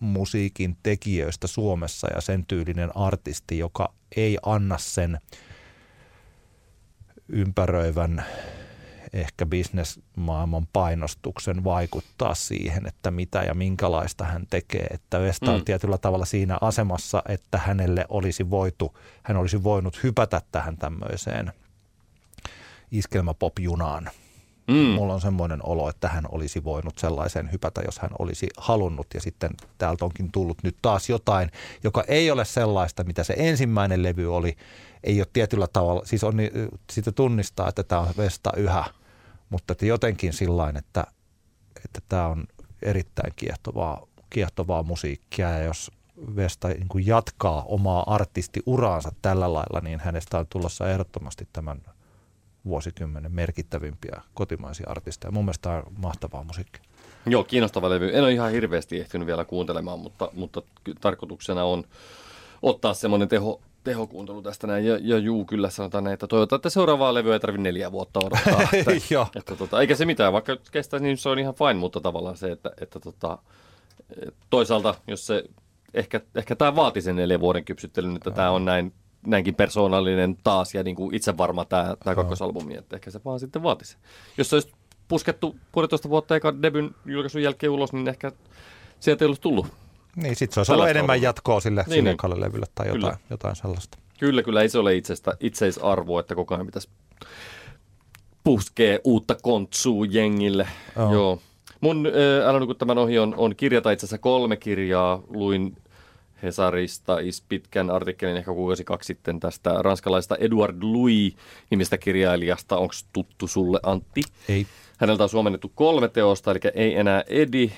musiikin tekijöistä Suomessa ja sen tyylinen artisti, joka ei anna sen ympäröivän ehkä bisnesmaailman painostuksen vaikuttaa siihen, että mitä ja minkälaista hän tekee. Että Vesta on mm. tietyllä tavalla siinä asemassa, että hänelle olisi voitu, hän olisi voinut hypätä tähän tämmöiseen iskelmäpop-junaan. Mm. Mulla on semmoinen olo, että hän olisi voinut sellaiseen hypätä, jos hän olisi halunnut. Ja sitten täältä onkin tullut nyt taas jotain, joka ei ole sellaista, mitä se ensimmäinen levy oli. Ei ole tietyllä tavalla, siis on, sitä tunnistaa, että tämä on Vesta yhä, mutta että jotenkin sillain, että, että tämä on erittäin kiehtovaa, kiehtovaa musiikkia. Ja jos Vesta niin kuin jatkaa omaa artistiuraansa tällä lailla, niin hänestä on tulossa ehdottomasti tämän vuosikymmenen merkittävimpiä kotimaisia artisteja. Mun mielestä on mahtavaa musiikkia. Joo, kiinnostava levy. En ole ihan hirveästi ehtinyt vielä kuuntelemaan, mutta, mutta tarkoituksena on ottaa semmoinen teho, tehokuuntelu tästä näin. Ja, ja juu, kyllä sanotaan näin, että toivotaan, että seuraavaa levyä ei tarvitse neljä vuotta odottaa. Että, että, että, tota, eikä se mitään, vaikka kestäisi, niin se on ihan fine, mutta tavallaan se, että, että tota, toisaalta, jos se, ehkä, ehkä tämä vaati sen neljän vuoden kypsyttelyn, että tämä on näin, näinkin persoonallinen taas ja niin kuin itsevarma tämä, tämä kakkosalbumi, että ehkä se vaan sitten vaatisi. Jos se olisi puskettu puolitoista vuotta eikä debyn julkaisun jälkeen ulos, niin ehkä sieltä ei olisi tullut. Niin, sitten se olisi ollut enemmän ollut jatkoa sille, niin, sille niin. levylle tai jotain, jotain sellaista. Kyllä, kyllä ei se ole itsestä, itseisarvoa, että koko ajan pitäisi puskea uutta kontsua jengille. Oh. Joo. Mun äh, älä nuku tämän ohi on, on kirja, tai itse asiassa kolme kirjaa. Luin Hesarista is pitkän artikkelin ehkä kuukausi kaksi sitten tästä ranskalaista Édouard Louis nimistä kirjailijasta. Onko tuttu sulle, Antti? Ei. Häneltä on suomennettu kolme teosta, eli Ei enää Edi,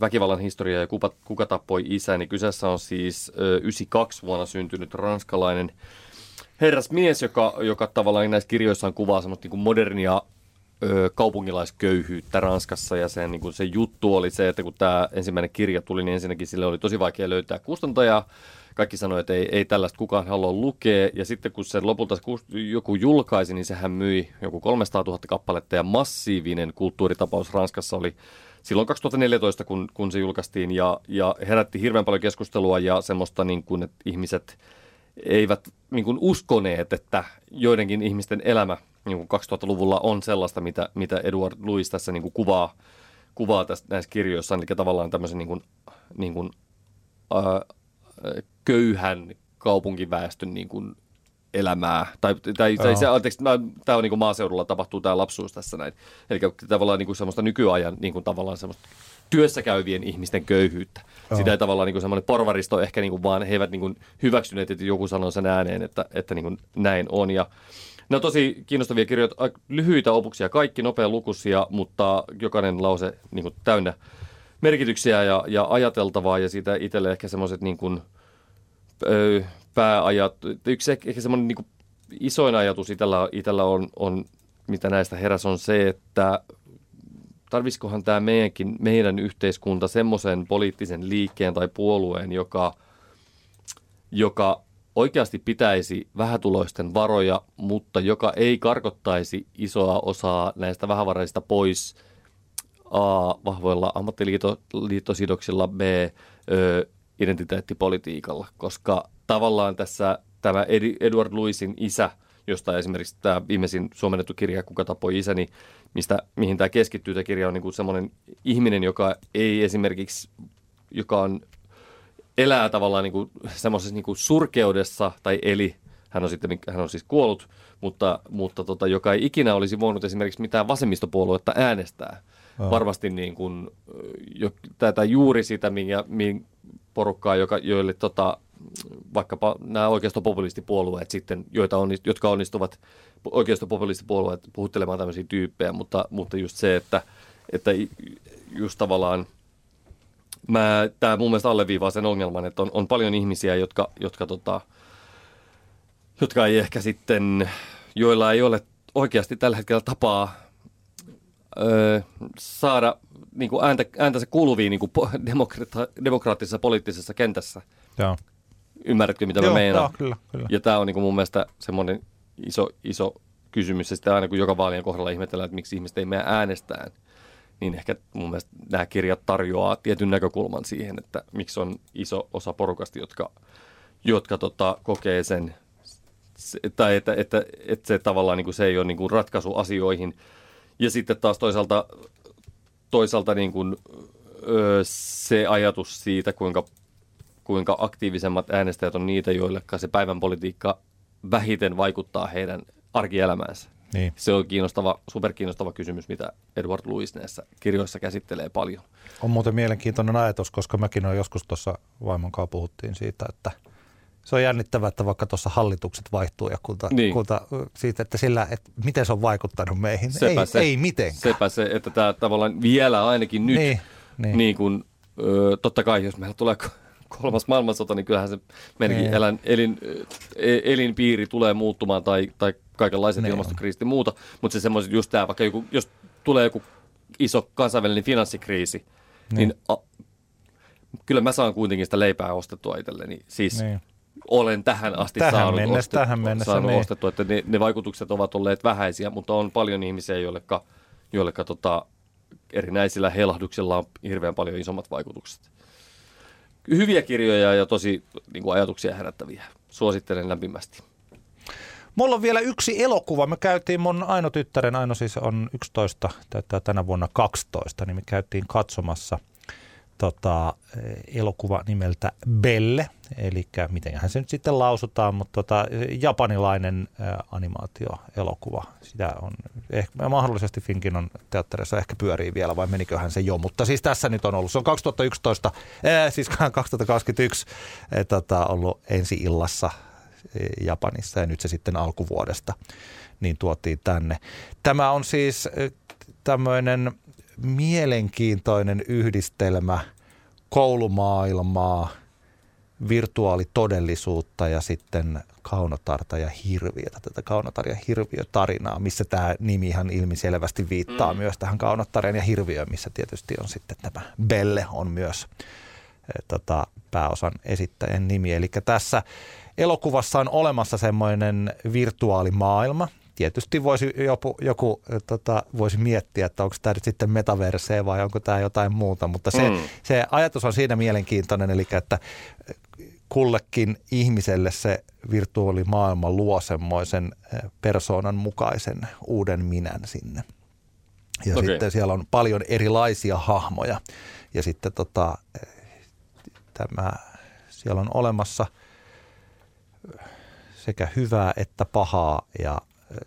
Väkivallan historia ja Kuka, kuka tappoi isäni. Kyseessä on siis yhdeksänkymmentäkaksi vuonna syntynyt ranskalainen herrasmies, joka, joka tavallaan näissä kirjoissaan kuvaa semmoista niin kuin modernia kaupunkilaisköyhyyttä Ranskassa, ja sen, niin kuin se juttu oli se, että kun tämä ensimmäinen kirja tuli, niin ensinnäkin sille oli tosi vaikea löytää kustantajaa. Kaikki sanoi, että ei, ei tällaista kukaan halua lukea, ja sitten kun se lopulta joku julkaisi, niin sehän myi joku kolmesataatuhatta kappaletta, ja massiivinen kulttuuritapaus Ranskassa oli silloin kaksituhattaneljätoista, kun, kun se julkaistiin, ja, ja herätti hirveän paljon keskustelua ja semmoista, niin kuin, että ihmiset eivät niin kuin uskoneet, että joidenkin ihmisten elämä niin kuin kaksituhattaluvulla on sellaista, mitä, mitä Édouard Louis tässä niin kuin kuvaa, kuvaa tässä, näissä kirjoissa. Eli tavallaan tämmöisen niin kuin, niin kuin, äh, köyhän kaupunkiväestön niin kuin elämää. Tai, tai, tai se, anteeksi, tämä on niin kuin maaseudulla tapahtuu tämä lapsuus tässä näin. Eli tavallaan niin kuin semmoista nykyajan niin kuin tavallaan semmoista työssäkäyvien ihmisten köyhyyttä. Joo. Sitä ei tavallaan niin kuin semmoinen porvaristo ehkä niin kuin vaan, he eivät niin kuin hyväksyneet, että joku sanoo sen ääneen, että, että niin kuin näin on. Ja no tosi kiinnostavia kirjoja, lyhyitä opuksia, kaikki nopealukuisia, mutta jokainen lause niin kuin täynnä merkityksiä ja, ja ajateltavaa, ja siitä itselle ehkä semmoiset niin kuin pääajat. Yksi ehkä semmoinen niin kuin isoin ajatus itsellä, itsellä on, on, mitä näistä heräs, on se, että tarvisikohan tämä meidänkin, meidän yhteiskunta semmoisen poliittisen liikkeen tai puolueen, joka, joka oikeasti pitäisi vähätuloisten varoja, mutta joka ei karkottaisi isoa osaa näistä vähävaraisista pois A, vahvoilla ammattiliittosidoksilla, B, ö, identiteettipolitiikalla, koska tavallaan tässä tämä Édouard Louisin isä, josta esimerkiksi tämä viimeisin suomennettu kirja Kuka tappoi isäni, mistä, mihin tämä keskittyy, tämä kirja on niin kuin semmoinen ihminen, joka ei esimerkiksi, joka on elää tavallaan niin kuin semmoisessa niin kuin surkeudessa, tai eli, hän on, sitten, hän on siis kuollut, mutta, mutta tota, joka ei ikinä olisi voinut esimerkiksi mitään vasemmistopuoluetta äänestää. Oh. Varmasti niin kuin, jo, tätä juuri sitä minkä, minkä porukkaa, joka, joille tota, vaikkapa nämä oikeistopopulistipuolueet sitten, joita onnist, jotka onnistuvat oikeistopopulistipuolueet puhuttelemaan tämmöisiä tyyppejä, mutta, mutta just se, että, että just tavallaan Mä, tää mun mielestä alleviivaa sen ongelman, että on, on paljon ihmisiä, jotka, jotka, tota, jotka ei ehkä sitten, joilla ei ole oikeasti tällä hetkellä tapaa öö, saada niin kuin ääntä, ääntänsä kuuluviin niin kuin demokra- demokraattisessa poliittisessa kentässä. Joo. Ymmärrätkö, mitä Joo, mä meinaan? Joo, kyllä, kyllä. Ja tämä on niin kuin mun mielestä semmoinen iso, iso kysymys, ja sitten aina kun joka vaalien kohdalla ihmetellään, että miksi ihmiset ei mene äänestään, niin ehkä mun mielestä nämä kirjat tarjoaa tietyn näkökulman siihen, että miksi on iso osa porukasta, jotka, jotka tota, kokee sen, se, tai että, että, että se tavallaan niin kuin se ei ole niin kuin ratkaisu asioihin. Ja sitten taas toisaalta, toisaalta niin kuin, öö, se ajatus siitä, kuinka, kuinka aktiivisemmat äänestäjät on niitä, joille se päivän politiikka vähiten vaikuttaa heidän arkielämäänsä. Niin. Se on kiinnostava, superkiinnostava kysymys, mitä Édouard Louis näissä kirjoissa käsittelee paljon. On muuten mielenkiintoinen ajatus, koska mäkin olen joskus tuossa vaimon kanssa puhuttiin siitä, että se on jännittävää, että vaikka tuossa hallitukset vaihtuu ja kulta, niin. kulta siitä, että sillä, että miten se on vaikuttanut meihin. Ei, se, ei mitenkään. Sepä se, että tämä tavallaan vielä ainakin nyt, niin, niin. niin kun, ö, totta kai jos meillä tulee kolmas maailmansota, niin kyllähän se meidänkin elän, elin, elinpiiri tulee muuttumaan tai, tai kaikenlaiset ilmastokriisit ja muuta. Mutta se semmoiset just tämä, vaikka joku, jos tulee joku iso kansainvälinen finanssikriisi, ne. niin a, kyllä mä saan kuitenkin sitä leipää ostettua itselleni. Siis ne. olen tähän asti tähän saanut, mennessä, ostettua, tähän mennessä, saanut niin. ostettua, että ne, ne vaikutukset ovat olleet vähäisiä, mutta on paljon ihmisiä, joilleka, joilleka tota, erinäisillä helahduksilla on hirveän paljon isommat vaikutukset. Hyviä kirjoja ja tosi niin kuin ajatuksia herättäviä. Suosittelen lämpimästi. Mulla on vielä yksi elokuva. Me käytiin mun aino tyttären, aino siis on yksitoista, täyttää tänä vuonna kaksitoista, niin me käytiin katsomassa tota, elokuva nimeltä Belle. Eli mitenhän se nyt sitten lausutaan, mutta tota, japanilainen ä, animaatioelokuva. Sitä on ehkä, mahdollisesti Finkinon teatterissa ehkä pyörii vielä, vai meniköhän se jo, mutta siis tässä nyt on ollut. Se on kaksituhattayksitoista, ää, siis kaksituhattakaksikymmentäyksi ä, tota, ollut ensi illassa Japanissa ja nyt se sitten alkuvuodesta niin tuotiin tänne. Tämä on siis tämmöinen mielenkiintoinen yhdistelmä koulumaailmaa, virtuaalitodellisuutta ja sitten kaunotarta ja hirviötä, tätä kaunotar ja hirviötarinaa, missä tämä nimi ihan ilmiselvästi viittaa mm. myös tähän kaunotareen ja hirviöön, missä tietysti on sitten tämä Belle on myös tota, pääosan esittäjän nimi. Eli tässä elokuvassa on olemassa semmoinen virtuaalimaailma. Tietysti voisi joku, joku tota, voisi miettiä, että onko tämä nyt sitten metaversea vai onko tämä jotain muuta, mutta se, mm. se ajatus on siinä mielenkiintoinen, eli että kullekin ihmiselle se virtuaalimaailma luo semmoisen persoonan mukaisen uuden minän sinne. Ja okay. sitten siellä on paljon erilaisia hahmoja ja sitten tota, tämä, siellä on olemassa sekä hyvää että pahaa ja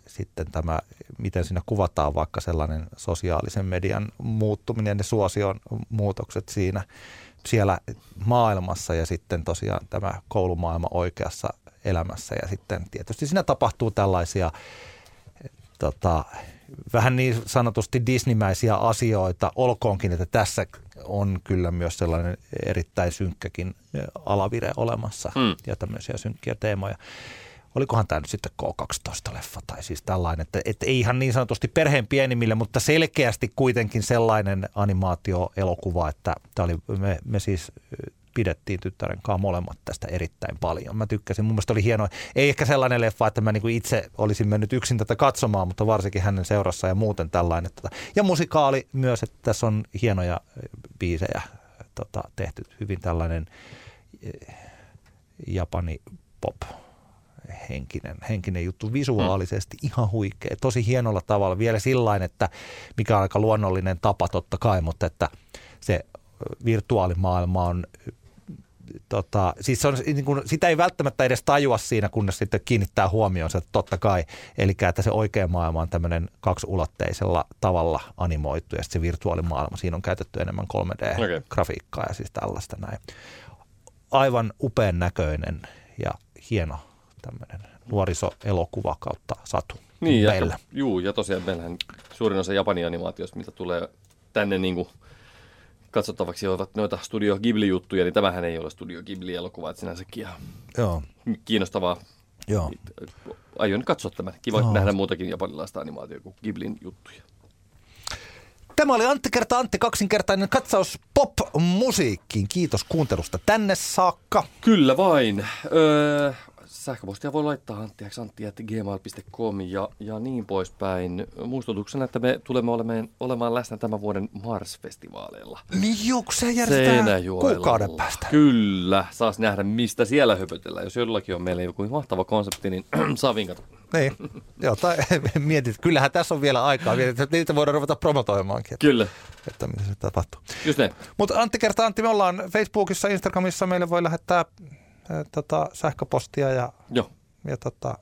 sitten tämä, miten siinä kuvataan vaikka sellainen sosiaalisen median muuttuminen, ne suosion muutokset siinä siellä maailmassa ja sitten tosiaan tämä koulumaailma oikeassa elämässä ja sitten tietysti siinä tapahtuu tällaisia tota, vähän niin sanotusti disneymäisiä asioita, olkoonkin, että tässä on kyllä myös sellainen erittäin synkkäkin alavire olemassa mm. ja tämmöisiä synkkiä teemoja. Olikohan tämä nyt sitten K kaksitoista -leffa tai siis tällainen, että et ei ihan niin sanotusti perheen pienimmille, mutta selkeästi kuitenkin sellainen animaatioelokuva, että tää oli, me, me siis pidettiin tyttären kanssa molemmat tästä erittäin paljon. Mä tykkäsin, mun mielestä oli hienoa. Ei ehkä sellainen leffa, että mä niinku itse olisin mennyt yksin tätä katsomaan, mutta varsinkin hänen seurassa ja muuten tällainen. Ja musikaali myös, että tässä on hienoja biisejä tota, tehty, hyvin tällainen japani pop. Henkinen, henkinen juttu visuaalisesti, mm. ihan huikea, tosi hienolla tavalla, vielä sillain, että mikä on aika luonnollinen tapa totta kai, mutta että se virtuaalimaailma on, tota, siis on niin kuin, sitä ei välttämättä edes tajua siinä, kunnes sitten kiinnittää huomionsa totta kai, eli että se oikea maailma on tämmöinen kaksiulotteisella tavalla animoitu ja sitten se virtuaalimaailma, siinä on käytetty enemmän kolme D -grafiikkaa okay. ja siis tällaista näin. Aivan upean näköinen ja hieno tämmöinen nuorisoelokuva kautta satu. Niin, ja, juu, ja tosiaan meillähän suurin osa Japanin animaatioista, mitä tulee tänne niin kuin katsottavaksi, ovat noita Studio Ghibli-juttuja, niin tämähän ei ole Studio Ghibli-elokuva, että sinänsäkin ihan Joo. kiinnostavaa. Joo. Aion katsoa tämän. Kiva Joo. nähdä muutakin japanilaista animaatiota kuin Ghiblin juttuja. Tämä oli Antti kerta Antti, kaksinkertainen katsaus pop-musiikkiin. Kiitos kuuntelusta tänne saakka. Kyllä vain. Öö... Sähköpostia voi laittaa antti x antti at gmail piste com ja, ja niin poispäin. Muistutuksena, että me tulemme olemaan, olemaan läsnä tämän vuoden Mars-festivaaleilla. Niin juu, se järjestetään kuukauden päästä. Kyllä, saas nähdä mistä siellä höpötellään. Jos jollakin on meillä joku mahtava konsepti, niin saa vinkata. Niin, joo, tai mietit, kyllähän tässä on vielä aikaa. Niitä voidaan ruveta promotoimaankin. Että, Kyllä. Että mitä se tapahtuu. Just näin. Mutta Antti kertaa Antti, me ollaan Facebookissa, Instagramissa, meille voi lähettää... Tota, sähköpostia ja, ja tota,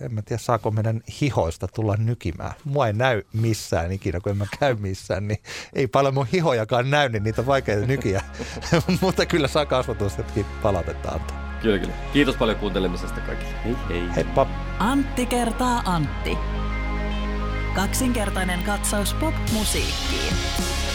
en mä tiedä saako meidän hihoista tulla nykimään. Mua ei näy missään ikinä, kun en mä käy missään, niin ei paljon mun hihojakaan näy, niin niitä on vaikeita nykiä. Mutta kyllä saa kasvatustetkin palautetta antaa. Kyllä, kyllä. Kiitos paljon kuuntelemisesta kaikille. Hei hei. Heippa. Antti kertaa Antti. Kaksinkertainen katsaus pop-musiikkiin.